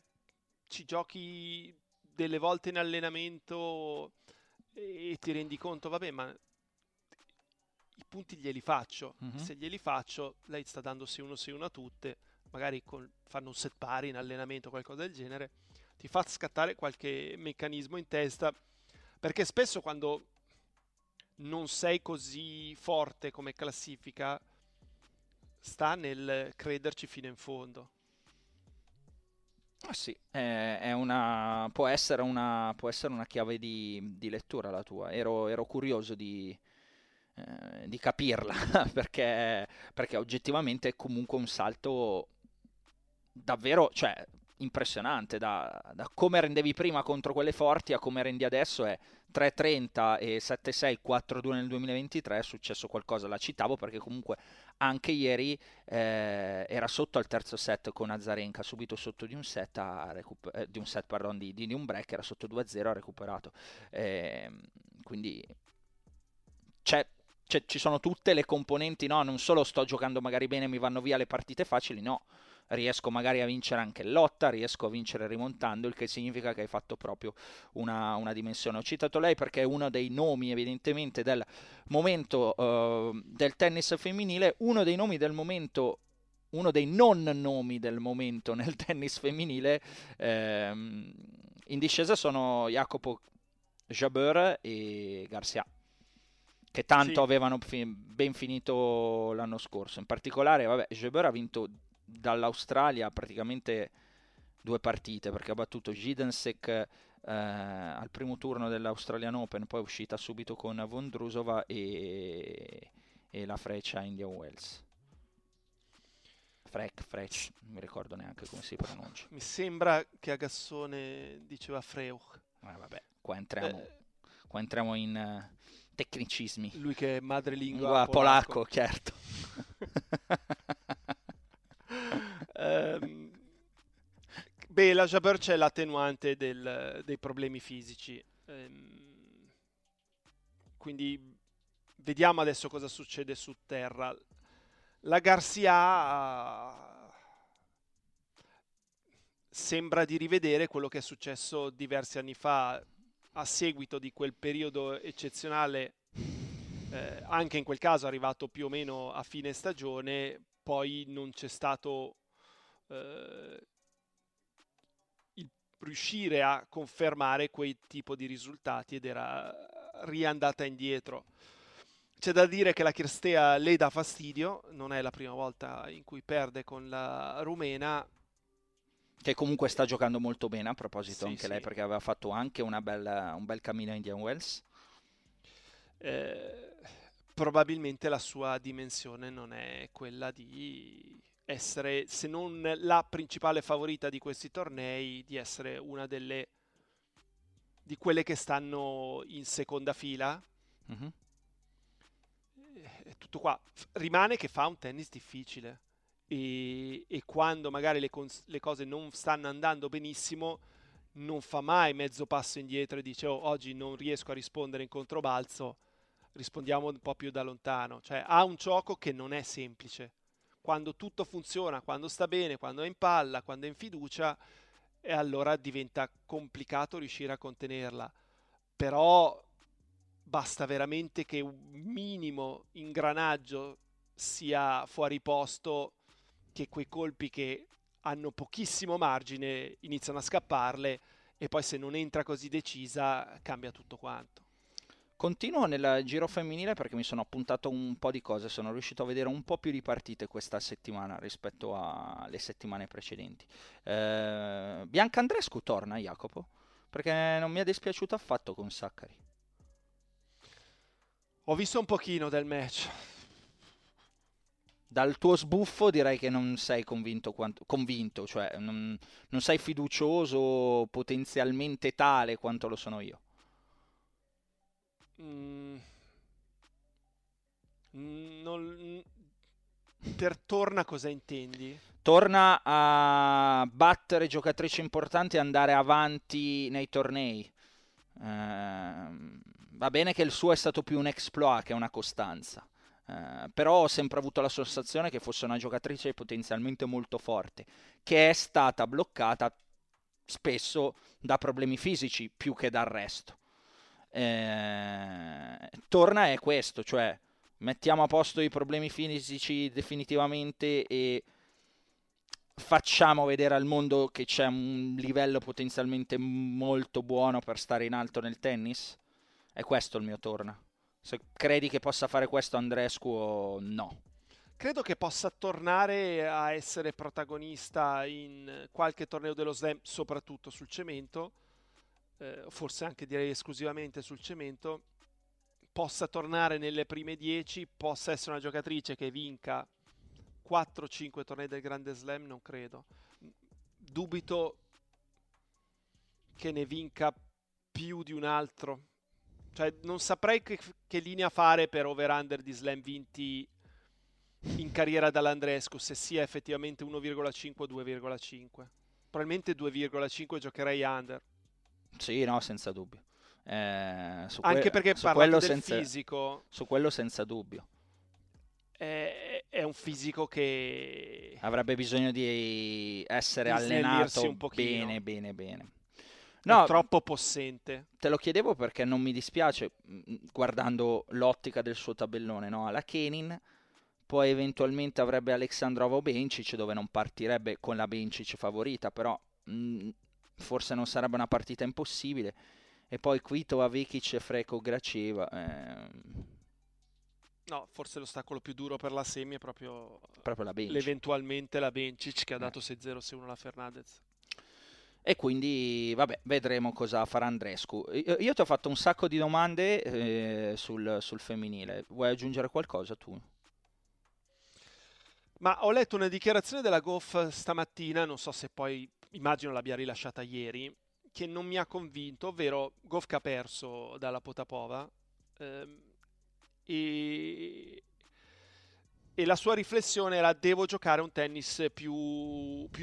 ci giochi delle volte in allenamento e ti rendi conto, vabbè, ma i punti glieli faccio. Se glieli faccio, lei sta dando 6-1, 6-1 a tutte, magari fanno un set pari in allenamento, qualcosa del genere, ti fa scattare qualche meccanismo in testa, perché spesso quando non sei così forte come classifica sta nel crederci fino in fondo. Ah sì, può essere una chiave di lettura la tua. Ero curioso di capirla perché oggettivamente è comunque un salto davvero, cioè, impressionante, da come rendevi prima contro quelle forti a come rendi adesso. È 3.30 e 7.6, 4.2 nel 2023, è successo qualcosa, la citavo perché comunque anche ieri era sotto al terzo set con Azarenka, subito sotto di un set, di un break, era sotto 2-0, ha recuperato, quindi ci sono tutte le componenti, no? Non solo sto giocando magari bene, mi vanno via le partite facili, no, riesco magari a vincere anche lotta, riesco a vincere rimontando, il che significa che hai fatto proprio una dimensione. Ho citato lei perché è uno dei nomi evidentemente del momento del tennis femminile, uno dei nomi del momento, uno dei non nomi del momento nel tennis femminile. In discesa sono Jacopo Jabeur e Garcia, che tanto avevano ben finito l'anno scorso. In particolare, vabbè, Jabeur ha vinto dall'Australia praticamente 2 partite, perché ha battuto Židensek al primo turno dell'Australian Open, poi è uscita subito con Vondrousova e la Freccia Indian Wells. Frech, non mi ricordo neanche come si pronuncia. Mi sembra che a Gassone diceva Freuch. Vabbè, qua entriamo in tecnicismi. Lui che è madrelingua polacco, certo. Beh, la Jabeur c'è l'attenuante dei problemi fisici, quindi vediamo adesso cosa succede su terra. La Garcia sembra di rivedere quello che è successo diversi anni fa a seguito di quel periodo eccezionale, anche in quel caso arrivato più o meno a fine stagione, poi non c'è stato il riuscire a confermare quel tipo di risultati ed era riandata indietro. C'è da dire che la Kirstea le dà fastidio, non è la prima volta in cui perde con la rumena, che comunque sta giocando molto bene, a proposito, lei, perché aveva fatto anche un bel cammino a Indian Wells. Probabilmente la sua dimensione non è quella di essere, se non la principale favorita di questi tornei, di essere una di quelle che stanno in seconda fila. È tutto qua. Rimane che fa un tennis difficile e quando magari le cose non stanno andando benissimo non fa mai mezzo passo indietro e dice oggi non riesco a rispondere in controbalzo, rispondiamo un po' più da lontano. Cioè, ha un gioco che non è semplice. Quando tutto funziona, quando sta bene, quando è in palla, quando è in fiducia, e allora diventa complicato riuscire a contenerla. Però basta veramente che un minimo ingranaggio sia fuori posto, che quei colpi che hanno pochissimo margine iniziano a scapparle, e poi se non entra così decisa cambia tutto quanto. Continuo nel giro femminile perché mi sono appuntato un po' di cose, sono riuscito a vedere un po' più di partite questa settimana rispetto alle settimane precedenti. Bianca Andreescu torna, Jacopo, perché non mi è dispiaciuto affatto con Saccari. Ho visto un pochino del match, Dal tuo sbuffo direi che non sei convinto, cioè non sei fiducioso potenzialmente tale quanto lo sono io. Per torna cosa intendi? Torna a battere giocatrici importanti e andare avanti nei tornei. Va bene che il suo è stato più un exploit che una costanza. Però ho sempre avuto la sensazione che fosse una giocatrice potenzialmente molto forte, che è stata bloccata spesso da problemi fisici più che dal resto. Torna è questo, cioè mettiamo a posto i problemi fisici definitivamente e facciamo vedere al mondo che c'è un livello potenzialmente molto buono per stare in alto nel tennis. È questo il mio torna. Se credi che possa fare questo Andreescu, no. Credo che possa tornare a essere protagonista in qualche torneo dello Slam, soprattutto sul cemento, forse anche direi esclusivamente sul cemento, possa tornare nelle prime 10, possa essere una giocatrice che vinca 4-5 tornei del Grande Slam, non credo. Dubito che ne vinca più di un altro. Cioè, non saprei che linea fare per over-under di slam vinti in carriera dall'Andreescu, se sia effettivamente 1,5 o 2,5. Probabilmente 2,5 giocherei under. Sì, no, senza dubbio. Anche perché parlando del fisico... Su quello senza dubbio. È un fisico che... Avrebbe bisogno di essere allenato un pochino. Bene. No, troppo possente. Te lo chiedevo perché non mi dispiace, guardando l'ottica del suo tabellone, no? Alla Kenin, poi eventualmente avrebbe Alexandrova o Bencic, dove non partirebbe con la Bencic favorita, però forse non sarebbe una partita impossibile. E poi Kvitova, Vekic, Freko, Graceva. No, forse l'ostacolo più duro per la semi è proprio la Bencic. Eventualmente la Bencic, che ha dato 6-0, 6-1 alla Fernandez. E quindi, vabbè, vedremo cosa farà Andreescu. Io ti ho fatto un sacco di domande sul femminile. Vuoi aggiungere qualcosa tu? Ma ho letto una dichiarazione della Goff stamattina, non so se poi, immagino l'abbia rilasciata ieri, che non mi ha convinto, ovvero Goff che ha perso dalla Potapova e la sua riflessione era: devo giocare un tennis più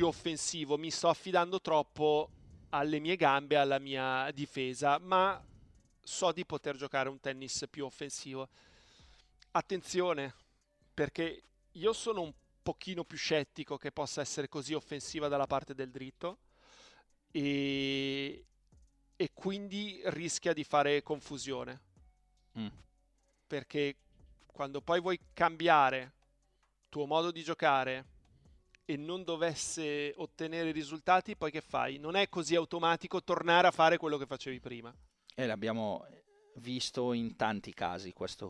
offensivo, mi sto affidando troppo alle mie gambe, alla mia difesa, ma so di poter giocare un tennis più offensivo. Attenzione, perché io sono un pochino più scettico che possa essere così offensiva dalla parte del dritto e quindi rischia di fare confusione, perché quando poi vuoi cambiare tuo modo di giocare e non dovesse ottenere risultati, poi che fai? Non è così automatico tornare a fare quello che facevi prima. E l'abbiamo visto in tanti casi questo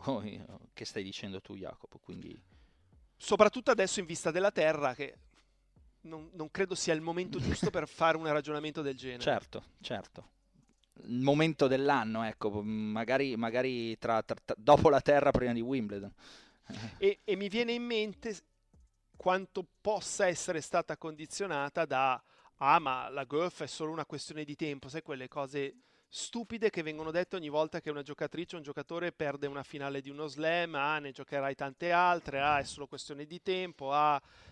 che stai dicendo tu, Jacopo, quindi... Soprattutto adesso in vista della terra, che non credo sia il momento giusto per fare un ragionamento del genere. Certo. Il momento dell'anno, ecco, magari dopo la terra, prima di Wimbledon. E mi viene in mente quanto possa essere stata condizionata da ma la Goff è solo una questione di tempo, sai, quelle cose stupide che vengono dette ogni volta che una giocatrice o un giocatore perde una finale di uno slam, ne giocherai tante altre, è solo questione di tempo,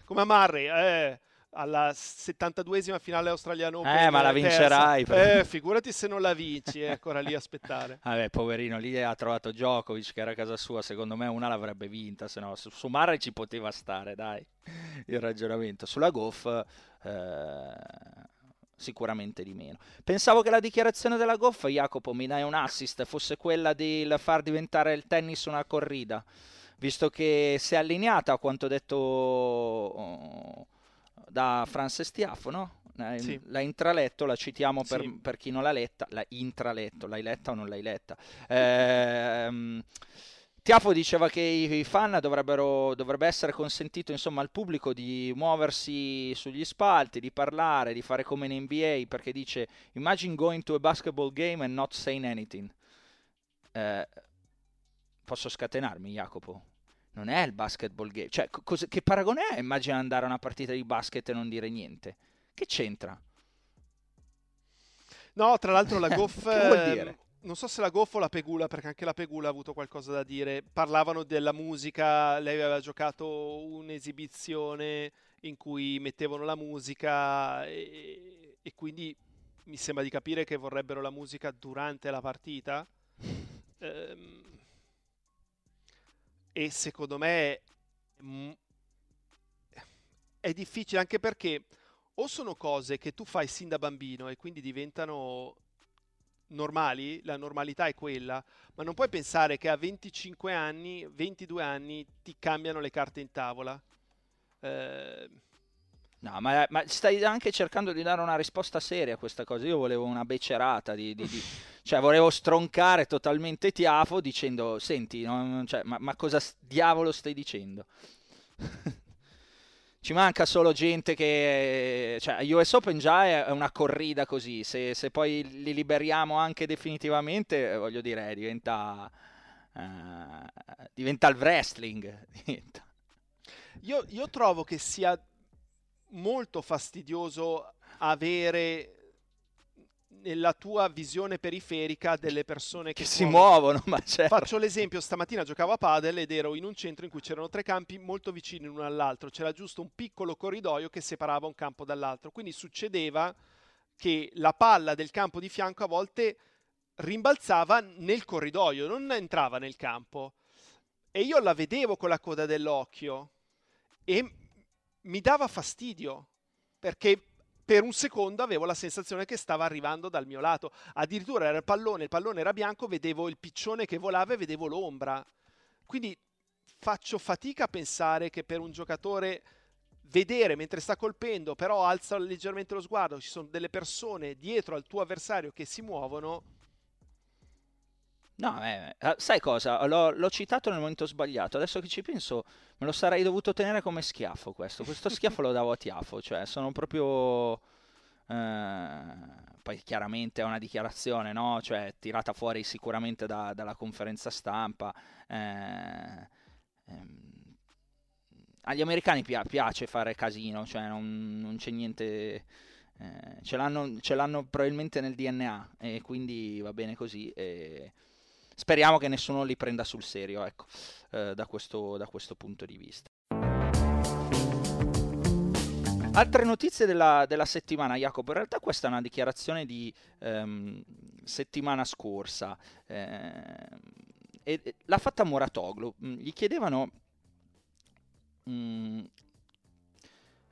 come a Murray, alla 72esima finale australiano Open, ma la vincerai però. Figurati se non la vinci, è ancora lì a aspettare. Vabbè, poverino, lì ha trovato Djokovic che era a casa sua, secondo me una l'avrebbe vinta, se no su Murray ci poteva stare, dai, il ragionamento. Sulla Goff sicuramente di meno. Pensavo che la dichiarazione della Goff, Jacopo, mi dai un assist, fosse quella del far diventare il tennis una corrida, visto che si è allineata a quanto detto da Frances Tiafoe, no? Sì. La intraletto, la citiamo per chi non l'ha letta. La intraletto, l'hai letta o non l'hai letta? Tiafoe diceva che i fan dovrebbe essere consentito, insomma, al pubblico di muoversi sugli spalti, di parlare, di fare come in NBA, perché dice: "Imagine going to a basketball game and not saying anything". Posso scatenarmi, Jacopo? non è il basketball game. Cioè, che paragone è? Immagina andare a una partita di basket e non dire niente. Che c'entra? No, tra l'altro la Goff... Che vuol dire? Non so se la Goff o la Pegula, perché anche la Pegula ha avuto qualcosa da dire. Parlavano della musica, lei aveva giocato un'esibizione in cui mettevano la musica e quindi mi sembra di capire che vorrebbero la musica durante la partita. E secondo me è difficile, anche perché o sono cose che tu fai sin da bambino e quindi diventano normali, la normalità è quella, ma non puoi pensare che a 25 anni, 22 anni ti cambiano le carte in tavola. No, ma stai anche cercando di dare una risposta seria a questa cosa. Io volevo una becerata di cioè volevo stroncare totalmente Tiafo dicendo senti, cioè, ma cosa diavolo stai dicendo? Ci manca solo gente che, cioè, US Open già è una corrida così, se poi li liberiamo anche definitivamente, voglio dire, diventa il wrestling. Io trovo che sia molto fastidioso avere nella tua visione periferica delle persone che si muovono, ma certo. Faccio l'esempio, stamattina giocavo a padel ed ero in un centro in cui c'erano tre campi molto vicini l'uno all'altro, c'era giusto un piccolo corridoio che separava un campo dall'altro, quindi succedeva che la palla del campo di fianco a volte rimbalzava nel corridoio, non entrava nel campo, e io la vedevo con la coda dell'occhio e mi dava fastidio perché per un secondo avevo la sensazione che stava arrivando dal mio lato. Addirittura era il pallone era bianco, vedevo il piccione che volava e vedevo l'ombra. Quindi faccio fatica a pensare che per un giocatore vedere mentre sta colpendo, però alza leggermente lo sguardo, ci sono delle persone dietro al tuo avversario che si muovono. No, sai cosa? L'ho citato nel momento sbagliato. Adesso che ci penso, me lo sarei dovuto tenere come schiaffo questo. Questo schiaffo lo davo a Tiafo, cioè sono proprio... Poi chiaramente è una dichiarazione, no? Cioè tirata fuori sicuramente dalla conferenza stampa. Agli americani piace fare casino, cioè non c'è niente... ce l'hanno probabilmente nel DNA e quindi va bene così. Speriamo che nessuno li prenda sul serio, ecco, da questo punto di vista. Altre notizie della settimana, Jacopo. In realtà questa è una dichiarazione di settimana scorsa. E l'ha fatta Muratoglu. Gli chiedevano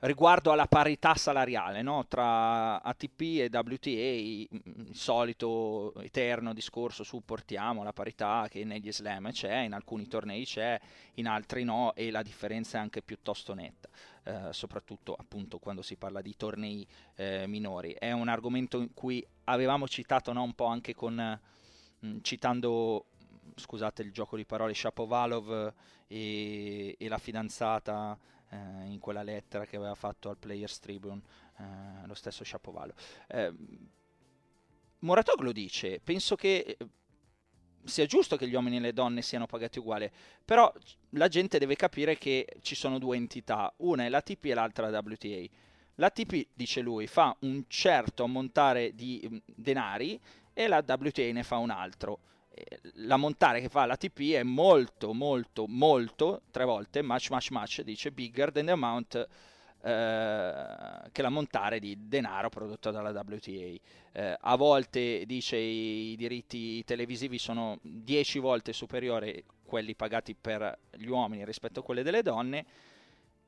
riguardo alla parità salariale, no? Tra ATP e WTA, il solito eterno discorso su portiamo la parità, che negli slam c'è, in alcuni tornei c'è, in altri no, e la differenza è anche piuttosto netta, soprattutto appunto quando si parla di tornei minori. È un argomento in cui avevamo citato, no? Un po' anche citando, scusate il gioco di parole, Shapovalov e la fidanzata, in quella lettera che aveva fatto al Players Tribune, lo stesso Shapovalov. Muratoglu dice: penso che sia giusto che gli uomini e le donne siano pagati uguali, però la gente deve capire che ci sono due entità, una è l'ATP e l'altra la WTA. L'ATP, dice lui, fa un certo ammontare di denari e la WTA ne fa un altro. L'ammontare che fa l'ATP è molto, molto, molto, tre volte, much, dice, bigger than the amount che l'ammontare di denaro prodotto dalla WTA. A volte, dice, i diritti televisivi sono 10 volte superiori quelli pagati per gli uomini rispetto a quelli delle donne,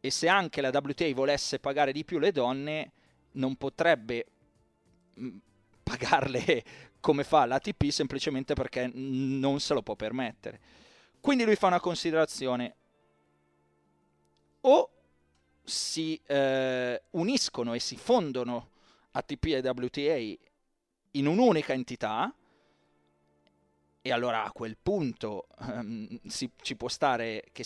e se anche la WTA volesse pagare di più le donne, non potrebbe pagarle come fa l'ATP, semplicemente perché non se lo può permettere. Quindi lui fa una considerazione: o si uniscono e si fondono ATP e WTA in un'unica entità, e allora a quel punto ci può stare che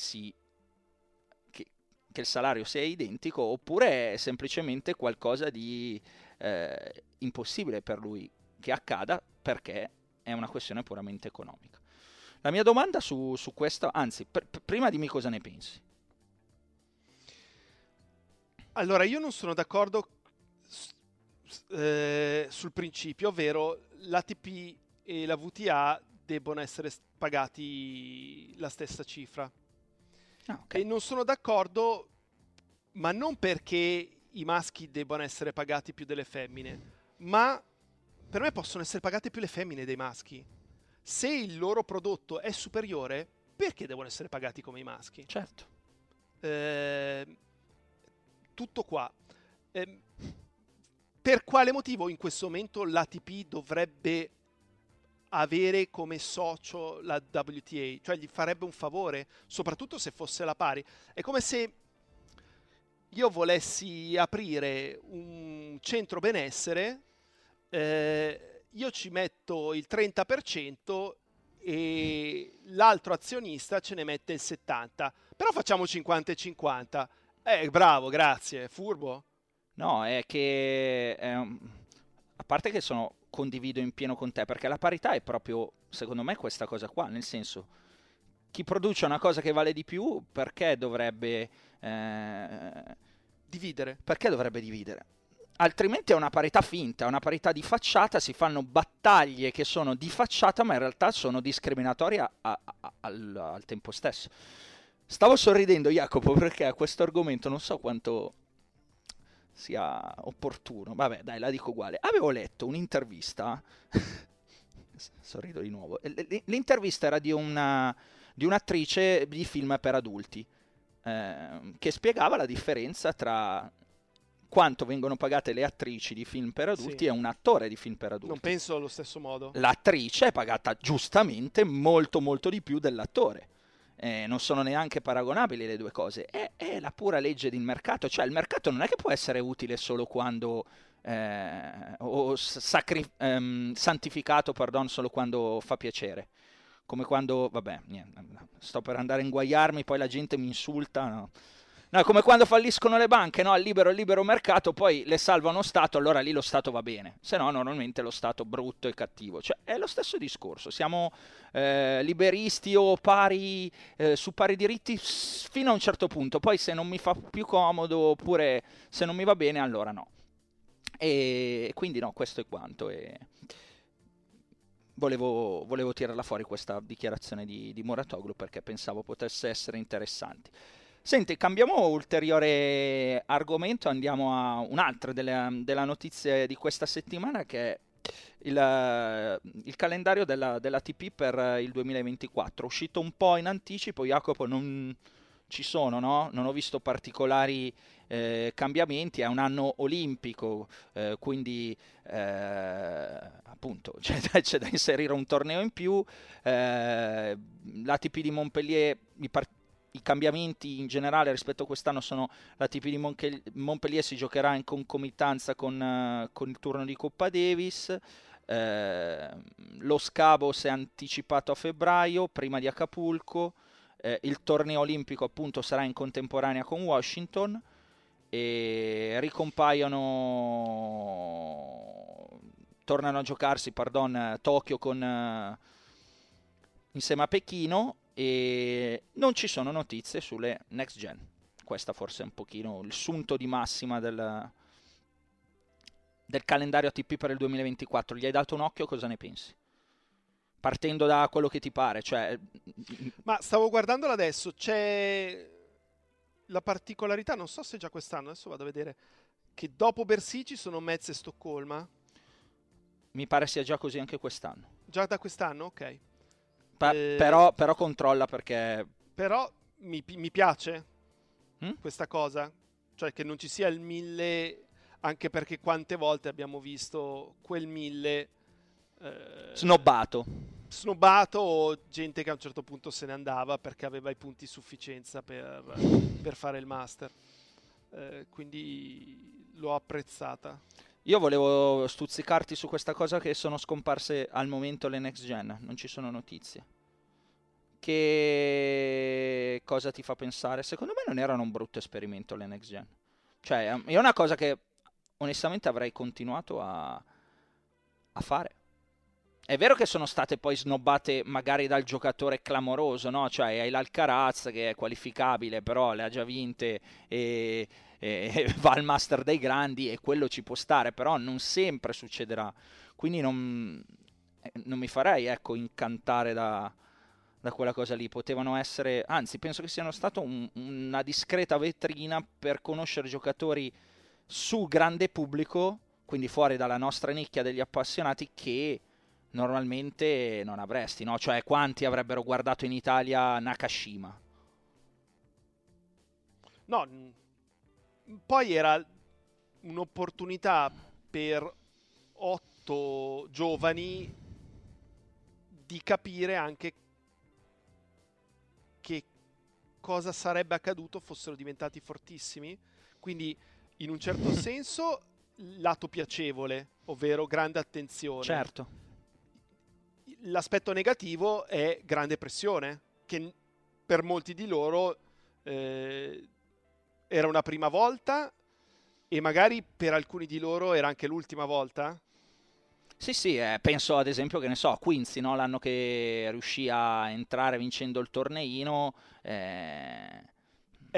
il salario sia identico, oppure è semplicemente qualcosa di impossibile per lui che accada, perché è una questione puramente economica. La mia domanda su questo, anzi, prima dimmi cosa ne pensi. Allora, io non sono d'accordo sul principio, ovvero l'ATP e la VTA debbono essere pagati la stessa cifra. Ah, okay. E non sono d'accordo, ma non perché i maschi debbano essere pagati più delle femmine, ma per me possono essere pagate più le femmine dei maschi. Se il loro prodotto è superiore, perché devono essere pagati come i maschi? Certo. Tutto qua. Per quale motivo in questo momento l'ATP dovrebbe avere come socio la WTA? Cioè gli farebbe un favore, soprattutto se fosse alla pari. È come se io volessi aprire un centro benessere, io ci metto il 30% e l'altro azionista ce ne mette il 70%. Però facciamo 50 e 50. Bravo, grazie. Furbo? No, è che... a parte che condivido in pieno con te, perché la parità è proprio, secondo me, questa cosa qua. Nel senso, chi produce una cosa che vale di più, perché dovrebbe... dividere? Perché dovrebbe dividere? Altrimenti è una parità finta, è una parità di facciata, si fanno battaglie che sono di facciata ma in realtà sono discriminatorie al tempo stesso. Stavo sorridendo, Jacopo, perché a questo argomento non so quanto sia opportuno. Vabbè, dai, la dico uguale. Avevo letto un'intervista, sorrido di nuovo, l'intervista era di un'attrice di film per adulti, che spiegava la differenza tra quanto vengono pagate le attrici di film per adulti, sì, e un attore di film per adulti. Non penso allo stesso modo. L'attrice è pagata giustamente molto molto di più dell'attore. Non sono neanche paragonabili le due cose. È la pura legge del mercato. Cioè il mercato non è che può essere utile solo quando... santificato, pardon, solo quando fa piacere. Come quando... vabbè, niente, sto per andare a inguaiarmi, poi la gente mi insulta, no? No, come quando falliscono le banche, no? Al libero mercato, poi le salva uno Stato, allora lì lo Stato va bene. Se no, normalmente lo Stato brutto e cattivo. Cioè, è lo stesso discorso. Siamo liberisti o pari, su pari diritti fino a un certo punto. Poi se non mi fa più comodo, oppure se non mi va bene, allora no. E quindi no, questo è quanto. E volevo tirarla fuori questa dichiarazione di Muratoglu, perché pensavo potesse essere interessante. Senti, cambiamo ulteriore argomento, andiamo a un'altra della notizia di questa settimana, che è il calendario dell'ATP per il 2024, uscito un po' in anticipo. Jacopo, non ci sono, no? Non ho visto particolari cambiamenti, è un anno olimpico, quindi appunto c'è da inserire un torneo in più, l'ATP di Montpellier, i cambiamenti in generale rispetto a quest'anno sono: l'ATP di Montpellier si giocherà in concomitanza con il turno di Coppa Davis, lo scavo si è anticipato a febbraio prima di Acapulco, il torneo olimpico appunto sarà in contemporanea con Washington, e tornano a giocarsi, pardon, Tokyo insieme a Pechino. E non ci sono notizie sulle next gen. Questa forse è un pochino il sunto di massima del calendario ATP per il 2024. Gli hai dato un occhio, cosa ne pensi? Partendo da quello che ti pare, cioè... Ma stavo guardandola adesso, c'è la particolarità, non so se già quest'anno, adesso vado a vedere, che dopo Bersì ci sono Metz e Stoccolma. Mi pare sia già così anche quest'anno. Già da quest'anno? Ok. Però controlla, perché... Però mi piace questa cosa, cioè che non ci sia il 1000, anche perché quante volte abbiamo visto quel 1000 snobbato, o gente che a un certo punto se ne andava perché aveva i punti sufficienza per fare il master, quindi l'ho apprezzata. Io volevo stuzzicarti su questa cosa, che sono scomparse al momento le next gen, non ci sono notizie. Che cosa ti fa pensare? Secondo me non erano un brutto esperimento le next gen. Cioè, è una cosa che onestamente avrei continuato a fare. è vero che sono state poi snobbate magari dal giocatore clamoroso, no? Cioè hai l'Alcaraz che è qualificabile, però le ha già vinte e va al Master dei grandi e quello ci può stare, però non sempre succederà, quindi non mi farei, ecco, incantare da quella cosa lì. Potevano essere, anzi penso che siano stato una discreta vetrina per conoscere giocatori sul grande pubblico, quindi fuori dalla nostra nicchia degli appassionati, che normalmente non avresti, no? Cioè quanti avrebbero guardato in Italia Nakashima? No, poi era un'opportunità per 8 giovani di capire anche che cosa sarebbe accaduto fossero diventati fortissimi, quindi in un certo senso lato piacevole, ovvero grande attenzione. Certo. L'aspetto negativo è grande pressione, che per molti di loro era una prima volta e magari per alcuni di loro era anche l'ultima volta. Sì, penso ad esempio, che ne so, Quincy, no? L'anno che riuscì a entrare vincendo il torneino. È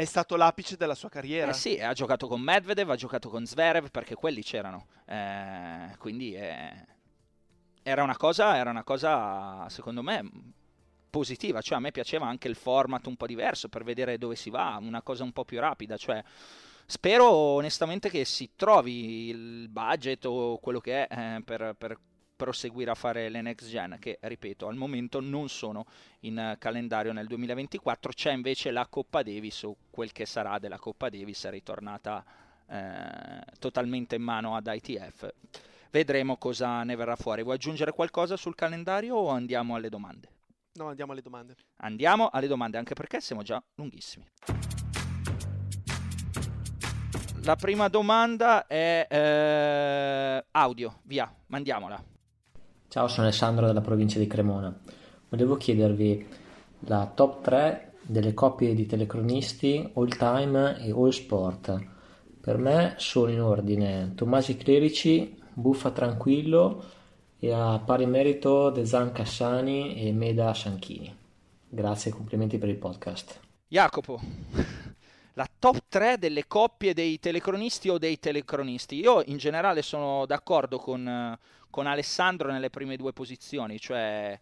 stato l'apice della sua carriera. Sì, ha giocato con Medvedev, ha giocato con Zverev, perché quelli c'erano. Quindi era una cosa, secondo me, positiva. Cioè a me piaceva anche il format un po' diverso, per vedere dove si va, una cosa un po' più rapida, cioè... Spero onestamente che si trovi il budget o quello che è per proseguire a fare le next gen, che ripeto al momento non sono in calendario nel 2024. C'è invece la Coppa Davis, o quel che sarà della Coppa Davis, è ritornata totalmente in mano ad ITF. Vedremo cosa ne verrà fuori. Vuoi aggiungere qualcosa sul calendario o andiamo alle domande? No, andiamo alle domande. Andiamo alle domande, anche perché siamo già lunghissimi. La prima domanda è audio, via, mandiamola. Ciao, sono Alessandro dalla provincia di Cremona. Volevo chiedervi la top 3 delle coppie di telecronisti all time e all sport. Per me sono in ordine Tommasi Clerici, Buffa Tranquillo e a pari merito De Zan Cassani e Meda Sanchini. Grazie e complimenti per il podcast. Jacopo. La top 3 delle coppie dei telecronisti o dei telecronisti. Io in generale sono d'accordo con Alessandro nelle prime due posizioni, cioè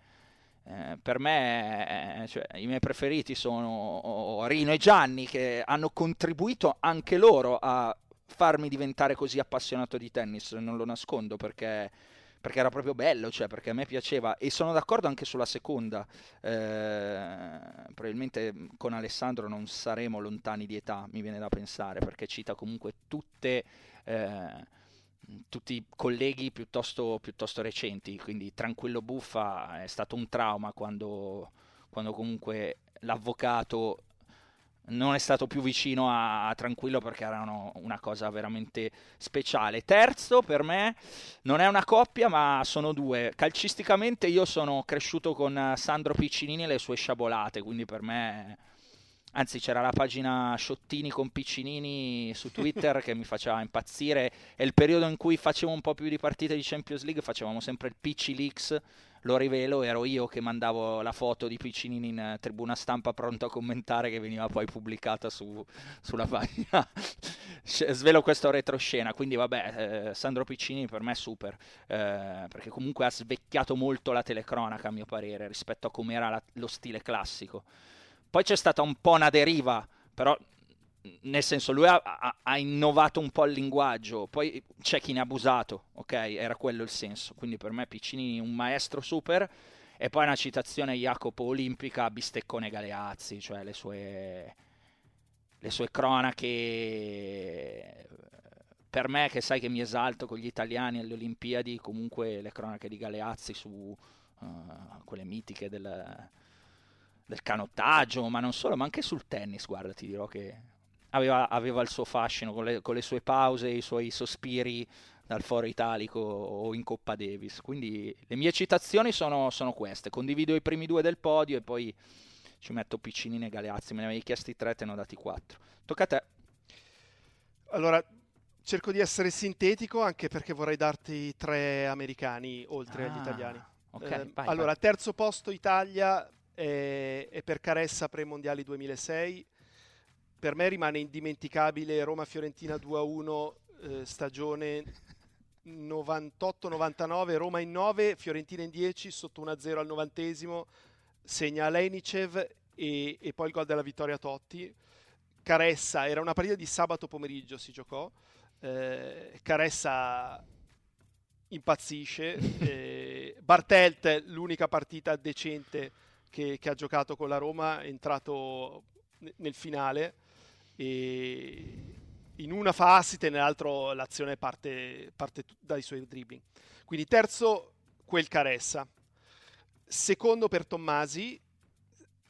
per me i miei preferiti sono Rino e Gianni, che hanno contribuito anche loro a farmi diventare così appassionato di tennis, non lo nascondo, perché era proprio bello, cioè perché a me piaceva. E sono d'accordo anche sulla seconda, probabilmente con Alessandro non saremo lontani di età, mi viene da pensare, perché cita comunque tutti i colleghi piuttosto recenti, quindi Tranquillo Buffa è stato un trauma quando comunque l'avvocato non è stato più vicino a Tranquillo, perché erano una cosa veramente speciale. Terzo per me non è una coppia, ma sono due. Calcisticamente io sono cresciuto con Sandro Piccinini e le sue sciabolate, quindi per me, anzi c'era la pagina Sciottini con Piccinini su Twitter che mi faceva impazzire, e il periodo in cui facevo un po' più di partite di Champions League facevamo sempre il Picci Leaks. Lo rivelo, ero io che mandavo la foto di Piccinini in tribuna stampa pronto a commentare, che veniva poi pubblicata sulla pagina. Svelo questa retroscena, quindi vabbè, Sandro Piccinini per me è super, perché comunque ha svecchiato molto la telecronaca a mio parere rispetto a come era lo stile classico. Poi c'è stata un po' una deriva, però nel senso lui ha innovato un po' il linguaggio, poi c'è chi ne ha abusato, ok? Era quello il senso, quindi per me Piccinini un maestro super. E poi una citazione, Jacopo, olimpica, Bisteccone Galeazzi, cioè le sue cronache, per me, che sai che mi esalto con gli italiani alle Olimpiadi, comunque le cronache di Galeazzi su quelle mitiche del canottaggio, ma non solo, ma anche sul tennis, guarda, ti dirò che aveva il suo fascino con le sue pause, i suoi sospiri dal foro italico o in Coppa Davis. Quindi le mie citazioni sono queste. Condivido i primi due del podio e poi ci metto Piccinini e Galeazzi. Me ne avevi chiesti 3, te ne ho dati 4. Tocca a te. Allora, cerco di essere sintetico, anche perché vorrei darti 3 americani oltre agli italiani. Okay, vai, allora, vai. Terzo posto Italia e per Caressa pre-mondiali 2006. Per me rimane indimenticabile Roma-Fiorentina 2-1, stagione 98-99, Roma in 9, Fiorentina in 10, sotto 1-0 al 90°, segna Lenicev e poi il gol della vittoria Totti. Caressa, era una partita di sabato pomeriggio, si giocò, Caressa impazzisce, Bartelt l'unica partita decente che ha giocato con la Roma, è entrato nel finale e in una fa assist e nell'altro l'azione parte dai suoi dribbling. Quindi terzo quel Caressa, secondo per Tommasi,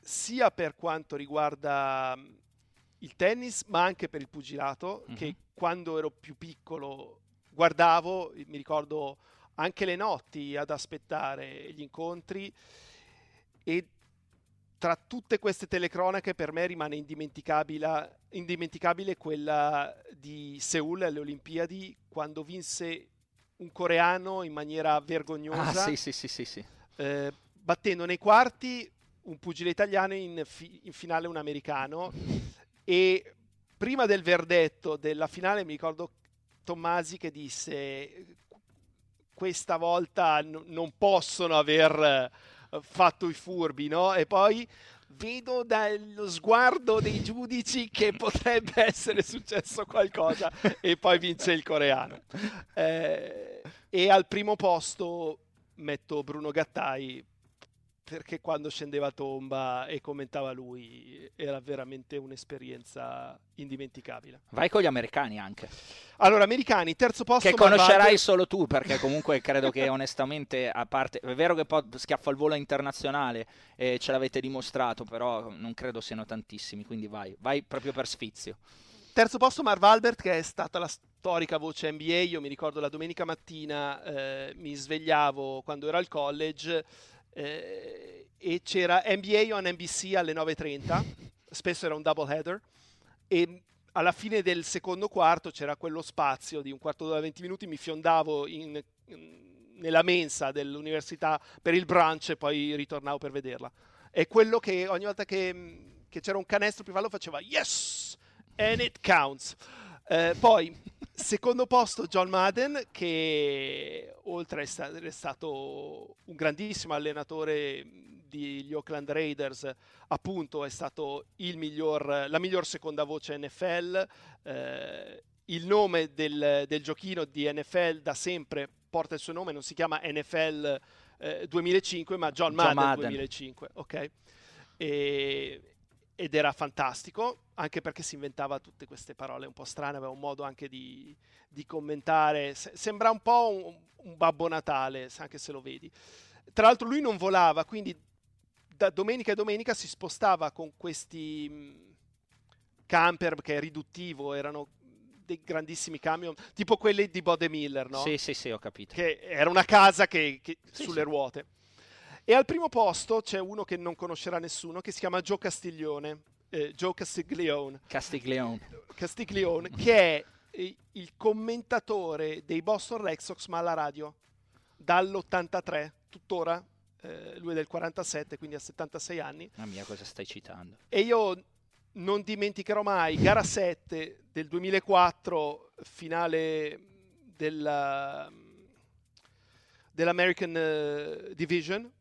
sia per quanto riguarda il tennis ma anche per il pugilato, che quando ero più piccolo guardavo, mi ricordo anche le notti ad aspettare gli incontri, e tra tutte queste telecronache per me rimane indimenticabile quella di Seul alle Olimpiadi, quando vinse un coreano in maniera vergognosa, battendo nei quarti un pugile italiano, in finale un americano, e prima del verdetto della finale mi ricordo Tommasi che disse: questa volta non possono aver fatto i furbi, no? E poi vedo dallo sguardo dei giudici che potrebbe essere successo qualcosa, e poi vince il coreano. E al primo posto metto Bruno Gattai, perché quando scendeva a tomba e commentava lui era veramente un'esperienza indimenticabile. Vai con gli americani anche. Allora, americani, terzo posto. Che conoscerai solo tu, perché comunque credo che onestamente, a parte, è vero che poi schiaffa il volo internazionale, ce l'avete dimostrato, però non credo siano tantissimi, quindi vai proprio per sfizio. Terzo posto Marv Albert, che è stata la storica voce NBA. Io mi ricordo la domenica mattina mi svegliavo quando ero al college, e c'era NBA on NBC alle 9:30, spesso era un double header, e alla fine del secondo quarto c'era quello spazio di un quarto d'ora, 20 minuti, mi fiondavo nella mensa dell'università per il brunch e poi ritornavo per vederla. È quello che ogni volta che c'era un canestro più fallo faceva yes and it counts. Poi secondo posto John Madden, che oltre a essere stato un grandissimo allenatore degli Oakland Raiders, appunto è stato la miglior seconda voce NFL, il nome del giochino di NFL da sempre porta il suo nome, non si chiama NFL 2005 ma John Madden 2005, ok? Ed era fantastico, anche perché si inventava tutte queste parole un po' strane, aveva un modo anche di commentare, sembra un po' un Babbo Natale, anche se lo vedi. Tra l'altro lui non volava, quindi da domenica a domenica si spostava con questi camper, che è riduttivo, erano dei grandissimi camion, tipo quelli di Bode Miller, no? Sì, ho capito. Che era una casa sulle ruote. E al primo posto c'è uno che non conoscerà nessuno, che si chiama Joe Castiglione, Joe Castiglione, che è il commentatore dei Boston Red Sox, ma alla radio, dall'83, tuttora, lui è del 47, quindi ha 76 anni. Mamma mia, cosa stai citando? E io non dimenticherò mai, gara 7 del 2004, finale dell'American Division,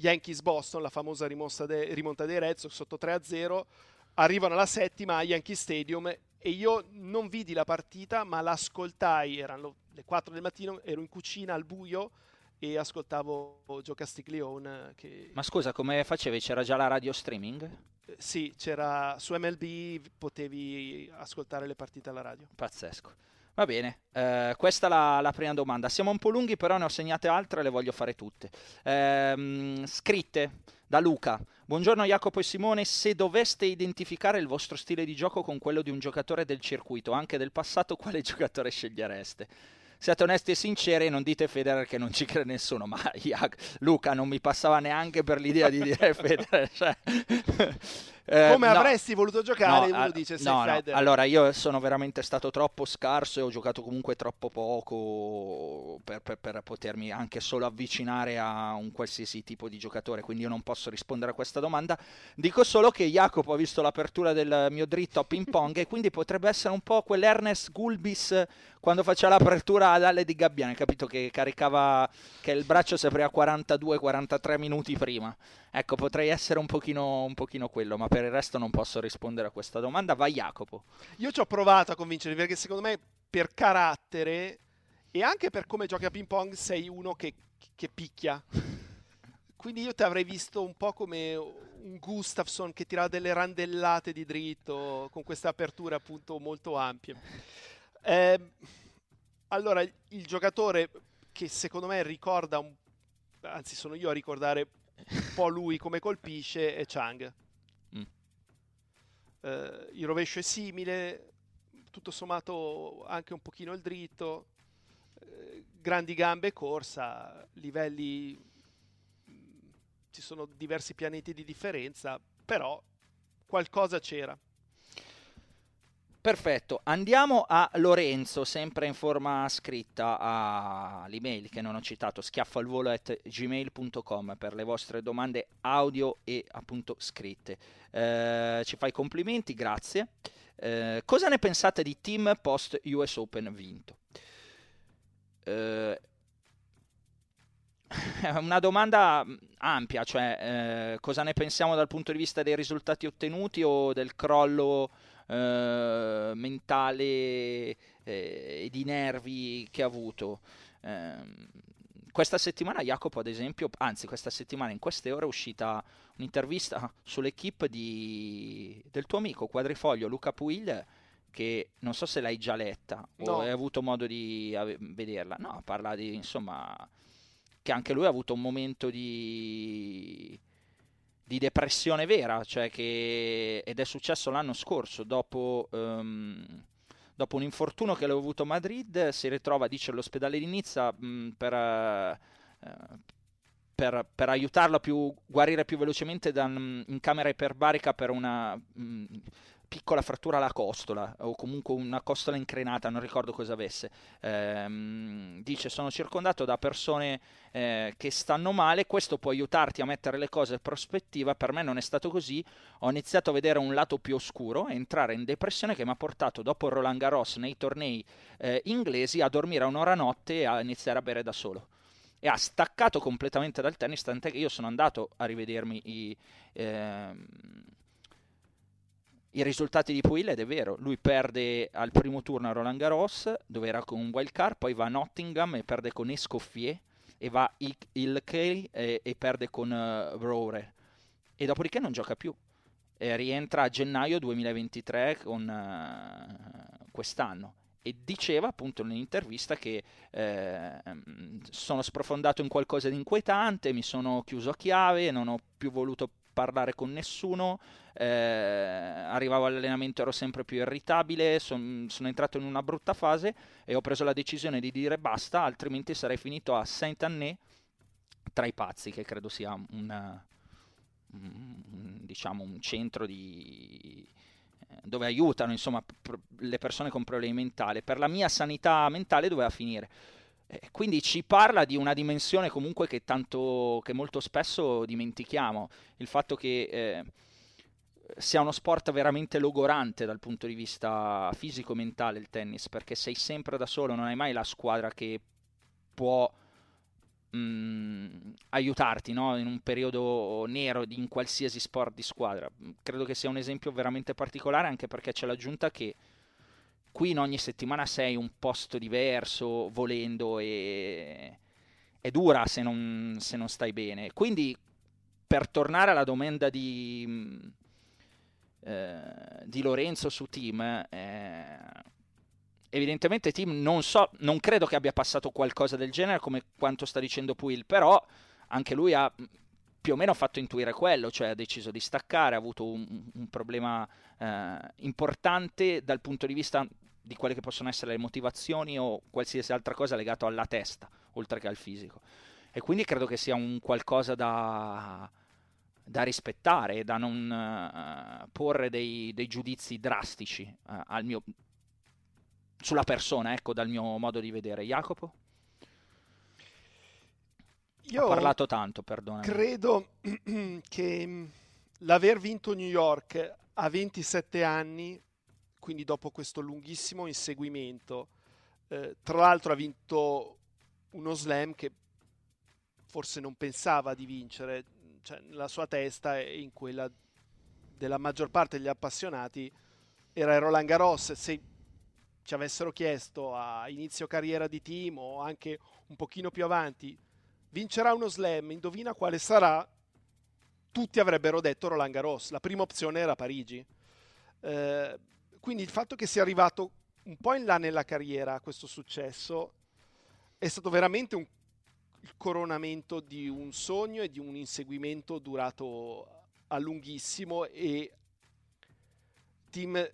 Yankees-Boston, la famosa rimonta dei Red Sox sotto 3-0, arrivano alla settima a Yankee Stadium e io non vidi la partita ma l'ascoltai, erano le 4 del mattino, ero in cucina al buio e ascoltavo Joe Castiglione che... Ma scusa, come facevi? C'era già la radio streaming? Sì, c'era su MLB, potevi ascoltare le partite alla radio. Pazzesco. Va bene, questa è la prima domanda. Siamo un po' lunghi, però ne ho segnate altre e le voglio fare tutte. Scritte da Luca. Buongiorno Jacopo e Simone, se doveste identificare il vostro stile di gioco con quello di un giocatore del circuito, anche del passato, quale giocatore scegliereste? Siate onesti e sinceri e non dite Federer, che non ci crede nessuno, ma Luca non mi passava neanche per l'idea di dire Federer. Come avresti voluto giocare? No, uno dice no. Allora, io sono veramente stato troppo scarso e ho giocato comunque troppo poco per potermi anche solo avvicinare a un qualsiasi tipo di giocatore, quindi io non posso rispondere a questa domanda. Dico solo che Jacopo ha visto l'apertura del mio dritto a ping pong e quindi potrebbe essere un po' quell'Ernest Gulbis quando faceva l'apertura ad Alle di Gabbiani, capito, che caricava, che il braccio si apriva 42-43 minuti prima. Ecco, potrei essere un pochino quello, ma per il resto non posso rispondere a questa domanda. Vai Jacopo. Io ci ho provato a convincervi perché secondo me per carattere e anche per come giochi a ping pong sei uno che picchia. Quindi io ti avrei visto un po' come un Gustafsson che tirava delle randellate di dritto con questa apertura appunto molto ampia. Allora, il giocatore che secondo me ricorda, anzi sono io a ricordare un po' lui come colpisce, è Chang. Il rovescio è simile, tutto sommato anche un pochino il dritto, grandi gambe e corsa, livelli, ci sono diversi pianeti di differenza, però qualcosa c'era. Perfetto, andiamo a Lorenzo, sempre in forma scritta all'email che non ho citato, schiaffoalvolo@gmail.com per le vostre domande audio e appunto scritte. Ci fai complimenti, grazie. Cosa ne pensate di team post US Open vinto? È una domanda ampia, cioè cosa ne pensiamo dal punto di vista dei risultati ottenuti o del crollo mentale e di nervi che ha avuto. Questa settimana Jacopo ad esempio, anzi questa settimana in queste ore è uscita un'intervista sull'equipe del tuo amico Quadrifoglio Luca Puil, che non so se l'hai già letta o no. Hai avuto modo di vederla. No, parla di, insomma, che anche lui ha avuto un momento di depressione vera, cioè ed è successo l'anno scorso, dopo un infortunio che aveva avuto a Madrid, si ritrova, dice, all'ospedale di Nizza per aiutarlo a guarire più velocemente in camera iperbarica per una piccola frattura alla costola, o comunque una costola increnata, non ricordo cosa avesse. Dice, sono circondato da persone che stanno male, questo può aiutarti a mettere le cose in prospettiva, per me non è stato così, ho iniziato a vedere un lato più oscuro, a entrare in depressione che mi ha portato dopo Roland Garros nei tornei inglesi a dormire a un'ora a notte e a iniziare a bere da solo. E ha staccato completamente dal tennis, tant'è che io sono andato a rivedermi i risultati di Puil, ed è vero, lui perde al primo turno a Roland Garros, dove era con un wild card, poi va a Nottingham e perde con Escoffier, e va a Ilkley e perde con Rohrer, e dopodiché non gioca più, e rientra a gennaio 2023 con quest'anno. E diceva appunto nell'intervista che sono sprofondato in qualcosa di inquietante, mi sono chiuso a chiave, non ho più voluto parlare con nessuno, arrivavo all'allenamento, ero sempre più irritabile, sono entrato in una brutta fase e ho preso la decisione di dire basta, altrimenti sarei finito a Saint-Anne tra i pazzi, che credo sia un centro dove aiutano, insomma, le persone con problemi mentali, per la mia sanità mentale doveva finire. Quindi ci parla di una dimensione comunque che molto spesso dimentichiamo, il fatto che sia uno sport veramente logorante dal punto di vista fisico e mentale il tennis, perché sei sempre da solo, non hai mai la squadra che può aiutarti, no? In un periodo nero in qualsiasi sport di squadra. Credo che sia un esempio veramente particolare, anche perché c'è l'aggiunta che qui in ogni settimana sei un posto diverso, volendo, e è dura se non stai bene. Quindi, per tornare alla domanda di Lorenzo su team, evidentemente team non credo che abbia passato qualcosa del genere come quanto sta dicendo Puil, però anche lui ha più o meno fatto intuire quello, cioè ha deciso di staccare, ha avuto un problema importante dal punto di vista di quelle che possono essere le motivazioni o qualsiasi altra cosa legato alla testa, oltre che al fisico. E quindi credo che sia un qualcosa da rispettare e da non porre dei giudizi drastici sulla persona, ecco, dal mio modo di vedere. Jacopo? Io ho parlato tanto, perdonami. Credo che l'aver vinto New York a 27 anni, quindi dopo questo lunghissimo inseguimento, tra l'altro ha vinto uno slam che forse non pensava di vincere, cioè nella sua testa e in quella della maggior parte degli appassionati era Roland Garros. Se ci avessero chiesto a inizio carriera di team o anche un pochino più avanti, vincerà uno slam, indovina quale sarà, tutti avrebbero detto Roland Garros, la prima opzione era Parigi. Quindi il fatto che sia arrivato un po' in là nella carriera a questo successo è stato veramente il coronamento di un sogno e di un inseguimento durato a lunghissimo, e Tim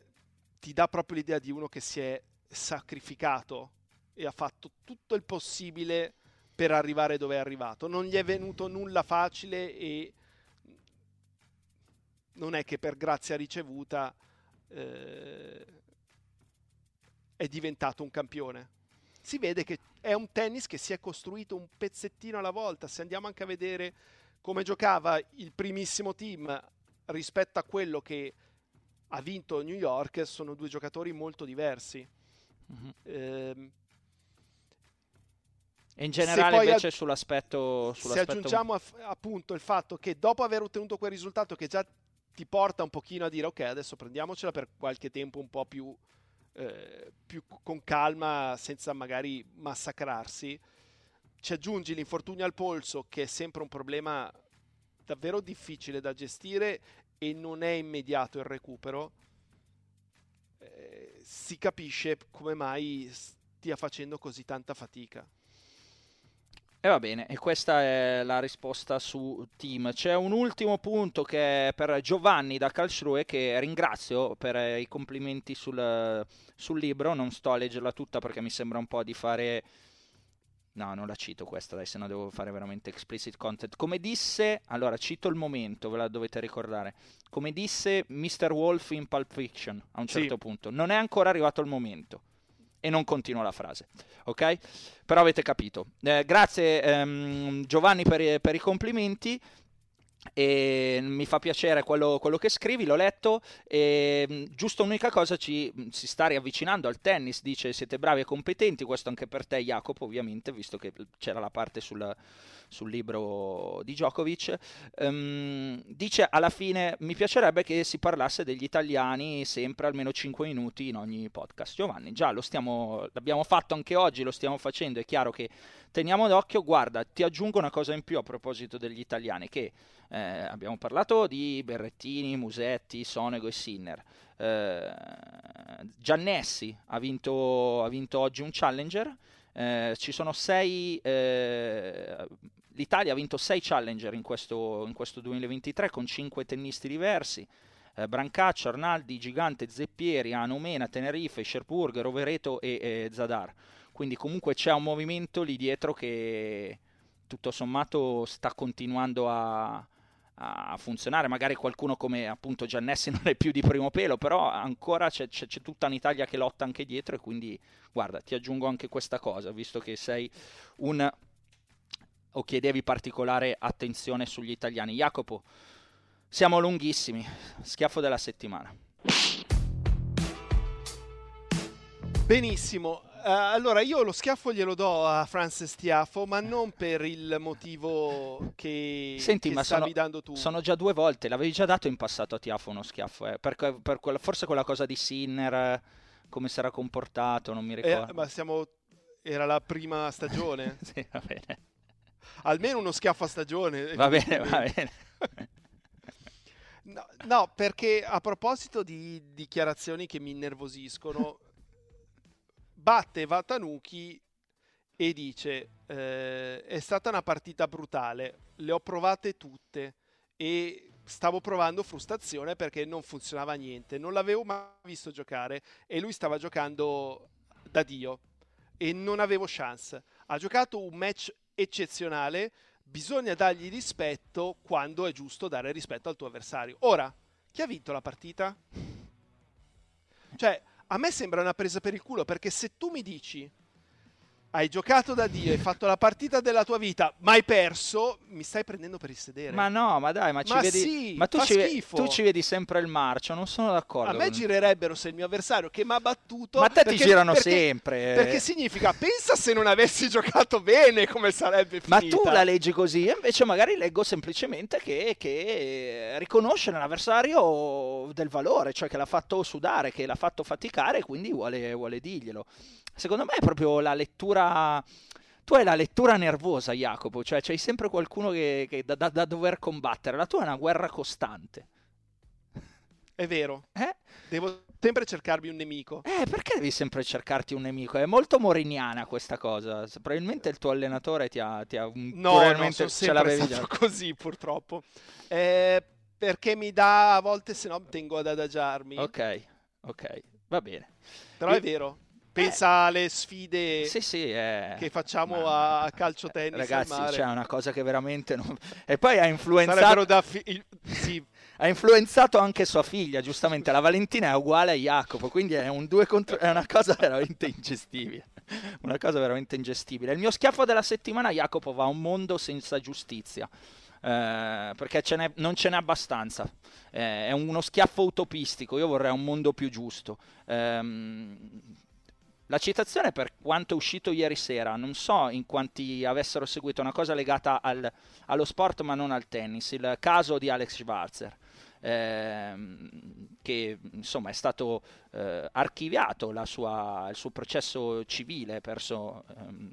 ti dà proprio l'idea di uno che si è sacrificato e ha fatto tutto il possibile per arrivare dove è arrivato. Non gli è venuto nulla facile e non è che per grazia ricevuta è diventato un campione. Si vede che è un tennis che si è costruito un pezzettino alla volta. Se andiamo anche a vedere come giocava il primissimo team rispetto a quello che ha vinto New York, sono due giocatori molto diversi. Mm-hmm. In generale invece sull'aspetto... Se aggiungiamo appunto il fatto che dopo aver ottenuto quel risultato che già ti porta un pochino a dire ok, adesso prendiamocela per qualche tempo un po' più con calma, senza magari massacrarsi, ci aggiungi l'infortunio al polso che è sempre un problema davvero difficile da gestire e non è immediato il recupero, si capisce come mai stia facendo così tanta fatica. E va bene, e questa è la risposta su Tim. C'è un ultimo punto che è per Giovanni da Karlsruhe, che ringrazio per i complimenti sul libro. Non sto a leggerla tutta perché mi sembra un po' di fare... No, non la cito questa, dai, se no devo fare veramente explicit content. Come disse... Allora, cito il momento, ve la dovete ricordare. Come disse Mr. Wolf in Pulp Fiction, a un certo punto. Non è ancora arrivato il momento. E non continuo la frase, ok? Però avete capito. Grazie Giovanni per i complimenti, e mi fa piacere quello che scrivi, l'ho letto, e giusto un'unica cosa, si sta riavvicinando al tennis, dice siete bravi e competenti, questo anche per te Jacopo ovviamente, visto che c'era la parte sul libro di Djokovic. Dice alla fine mi piacerebbe che si parlasse degli italiani sempre almeno 5 minuti in ogni podcast. Giovanni, già l'abbiamo fatto anche oggi, lo stiamo facendo, è chiaro che teniamo d'occhio. Guarda, ti aggiungo una cosa in più a proposito degli italiani, che abbiamo parlato di Berrettini, Musetti, Sonego e Sinner. Giannessi ha vinto oggi un challenger. Ci sono 6. L'Italia ha vinto 6 challenger in questo 2023 con 5 tennisti diversi. Brancaccio, Arnaldi, Gigante, Zeppieri, Anomena, Tenerife, Scherburg, Rovereto e Zadar. Quindi comunque c'è un movimento lì dietro che tutto sommato sta continuando a funzionare. Magari qualcuno come appunto Giannessi non è più di primo pelo, però ancora c'è tutta un'Italia che lotta anche dietro, e quindi guarda, ti aggiungo anche questa cosa, visto che sei o chiedevi particolare attenzione sugli italiani. Jacopo, siamo lunghissimi, schiaffo della settimana. Benissimo. Allora, io lo schiaffo glielo do a Frances Tiafoe, ma non per il motivo che, senti, che ma stavi dando tu. Sono già 2 volte, l'avevi già dato in passato a Tiafoe uno schiaffo, forse quella cosa di Sinner, come si era comportato, non mi ricordo. Ma era la prima stagione? Sì, va bene. Almeno uno schiaffo a stagione. Va bene, va bene. No, perché a proposito di dichiarazioni che mi innervosiscono... Batte Watanuki e dice è stata una partita brutale, le ho provate tutte e stavo provando frustrazione perché non funzionava niente, non l'avevo mai visto giocare e lui stava giocando da Dio e non avevo chance. Ha giocato un match eccezionale, bisogna dargli rispetto quando è giusto dare rispetto al tuo avversario. Ora, chi ha vinto la partita? Cioè, a me sembra una presa per il culo, perché se tu mi dici hai giocato da Dio, hai fatto la partita della tua vita, ma hai perso, mi stai prendendo per il sedere. Ma no, ma dai, ma ci vedi, sì, ma tu ci vedi sempre il marcio, non sono d'accordo. A me girerebbero se il mio avversario che mi ha battuto. Ma te, perché ti girano sempre. Perché significa, pensa se non avessi giocato bene come sarebbe finita. Ma tu la leggi così, invece magari leggo semplicemente che riconosce nell'avversario del valore, cioè che l'ha fatto sudare, che l'ha fatto faticare, quindi vuole dirglielo. Secondo me è proprio la lettura. Tu hai la lettura nervosa, Jacopo, cioè c'hai sempre qualcuno da dover combattere. La tua è una guerra costante. È vero. Devo sempre cercarmi un nemico. Perché devi sempre cercarti un nemico? È molto moriniana questa cosa. Probabilmente il tuo allenatore ti ha no, non sono sempre stato così, purtroppo. Perché mi dà, a volte, se no tengo ad adagiarmi. Ok, va bene. Però è vero. Pensa alle sfide che facciamo a calcio tennis. Ragazzi, c'è una cosa che veramente non... E poi ha influenzato ha influenzato anche sua figlia, giustamente. La Valentina è uguale a Jacopo, quindi è un 2 contro... è una cosa veramente ingestibile. Una cosa veramente ingestibile. Il mio schiaffo della settimana, Jacopo, va a un mondo senza giustizia. Perché non ce n'è abbastanza, è uno schiaffo utopistico. Io vorrei un mondo più giusto. La citazione, per quanto è uscito ieri sera, non so in quanti avessero seguito, una cosa legata allo sport ma non al tennis, il caso di Alex Schwarzer, che insomma è stato archiviato il suo processo civile, perso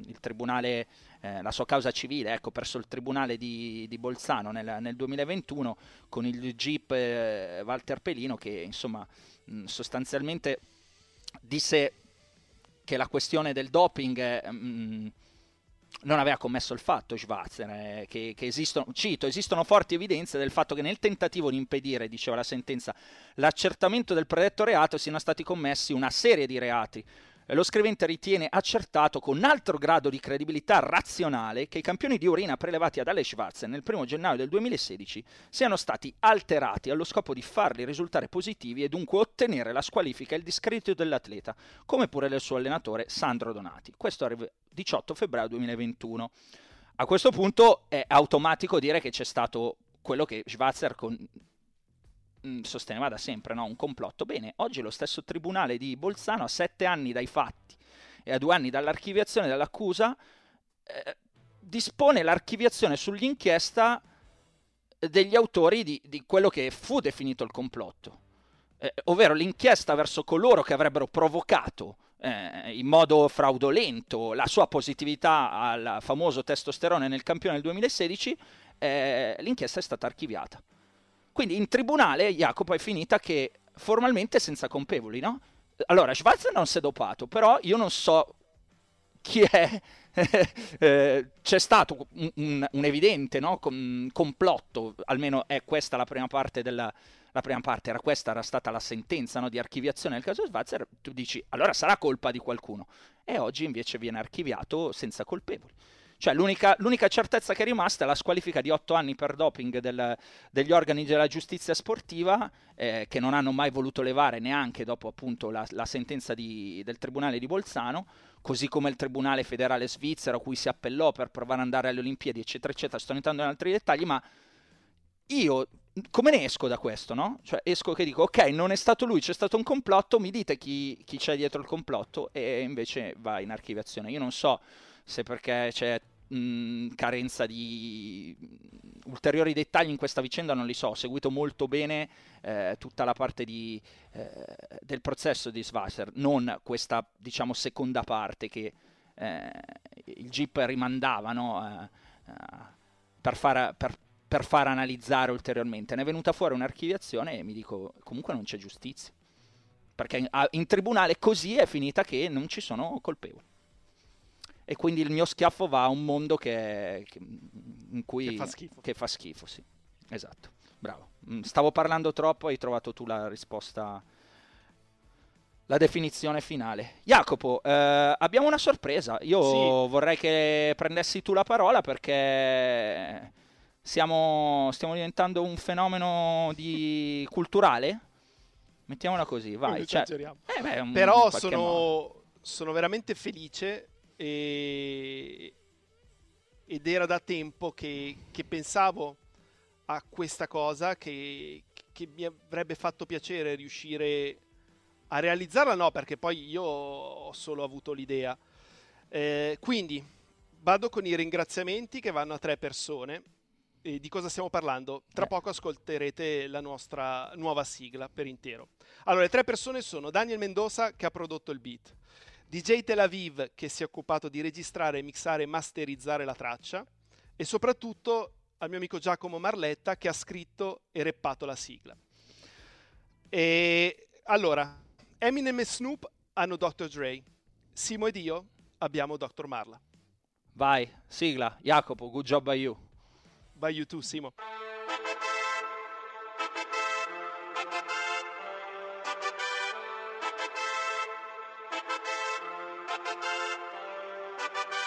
il tribunale, la sua causa civile, ecco, perso il tribunale di Bolzano nel 2021 con il GIP Walter Pelino, che insomma sostanzialmente disse che la questione del doping non aveva commesso il fatto Schwarzer, che esistono forti evidenze del fatto che nel tentativo di impedire, diceva la sentenza, l'accertamento del predetto reato siano stati commessi una serie di reati. Lo scrivente ritiene accertato con altro grado di credibilità razionale che i campioni di urina prelevati ad Alex Schwarzer nel 1 gennaio del 2016 siano stati alterati allo scopo di farli risultare positivi e dunque ottenere la squalifica e il discredito dell'atleta, come pure del suo allenatore Sandro Donati. Questo arriva il 18 febbraio 2021. A questo punto è automatico dire che c'è stato quello che Schwarzer sosteneva da sempre, no? Un complotto. Bene, oggi lo stesso tribunale di Bolzano, a 7 anni dai fatti e a 2 anni dall'archiviazione dell'accusa, dispone l'archiviazione sull'inchiesta degli autori di quello che fu definito il complotto, ovvero l'inchiesta verso coloro che avrebbero provocato in modo fraudolento la sua positività al famoso testosterone nel campione del 2016. L'inchiesta è stata archiviata. Quindi in tribunale, Jacopo, è finita che formalmente senza colpevoli, no? Allora, Schwarzer non si è dopato, però io non so chi è. C'è stato un evidente, no? Complotto, almeno è questa la prima parte era stata la sentenza, no? Di archiviazione del caso Schwarzer. Tu dici, allora sarà colpa di qualcuno. E oggi invece viene archiviato senza colpevoli. Cioè l'unica certezza che è rimasta è la squalifica di 8 anni per doping degli organi della giustizia sportiva, che non hanno mai voluto levare neanche dopo, appunto, la sentenza del Tribunale di Bolzano, così come il Tribunale Federale Svizzero, a cui si appellò per provare ad andare alle Olimpiadi, eccetera, eccetera. Sto entrando in altri dettagli, ma io come ne esco da questo, no? Cioè esco che dico, ok, non è stato lui, c'è stato un complotto, mi dite chi c'è dietro il complotto, e invece va in archiviazione. Io non so se perché c'è carenza di ulteriori dettagli in questa vicenda, non li so. Ho seguito molto bene tutta la parte del processo di Schwarzer, non questa, diciamo, seconda parte che il GIP rimandava, no? Per far analizzare ulteriormente. Ne è venuta fuori un'archiviazione e mi dico, comunque non c'è giustizia, perché in tribunale così è finita che non ci sono colpevoli. E quindi il mio schiaffo va a un mondo che fa schifo, sì. Esatto, bravo. Stavo parlando troppo, hai trovato tu la risposta la definizione finale. Jacopo, abbiamo una sorpresa. Io vorrei che prendessi tu la parola, perché stiamo diventando un fenomeno culturale. Mettiamola così, vai. Cioè, però sono veramente felice ed era da tempo che pensavo a questa cosa, che mi avrebbe fatto piacere riuscire a realizzarla, no, perché poi io ho solo avuto l'idea. Quindi vado con i ringraziamenti, che vanno a 3 persone. E di cosa stiamo parlando? Tra poco ascolterete la nostra nuova sigla per intero. Allora, le 3 persone sono Daniel Mendoza, che ha prodotto il beat, DJ Tel Aviv, che si è occupato di registrare, mixare e masterizzare la traccia, e soprattutto al mio amico Giacomo Marletta, che ha scritto e rappato la sigla. E allora, Eminem e Snoop hanno Dr. Dre, Simo ed io abbiamo Dr. Marla. Vai, sigla. Jacopo, good job by you. By you too, Simo.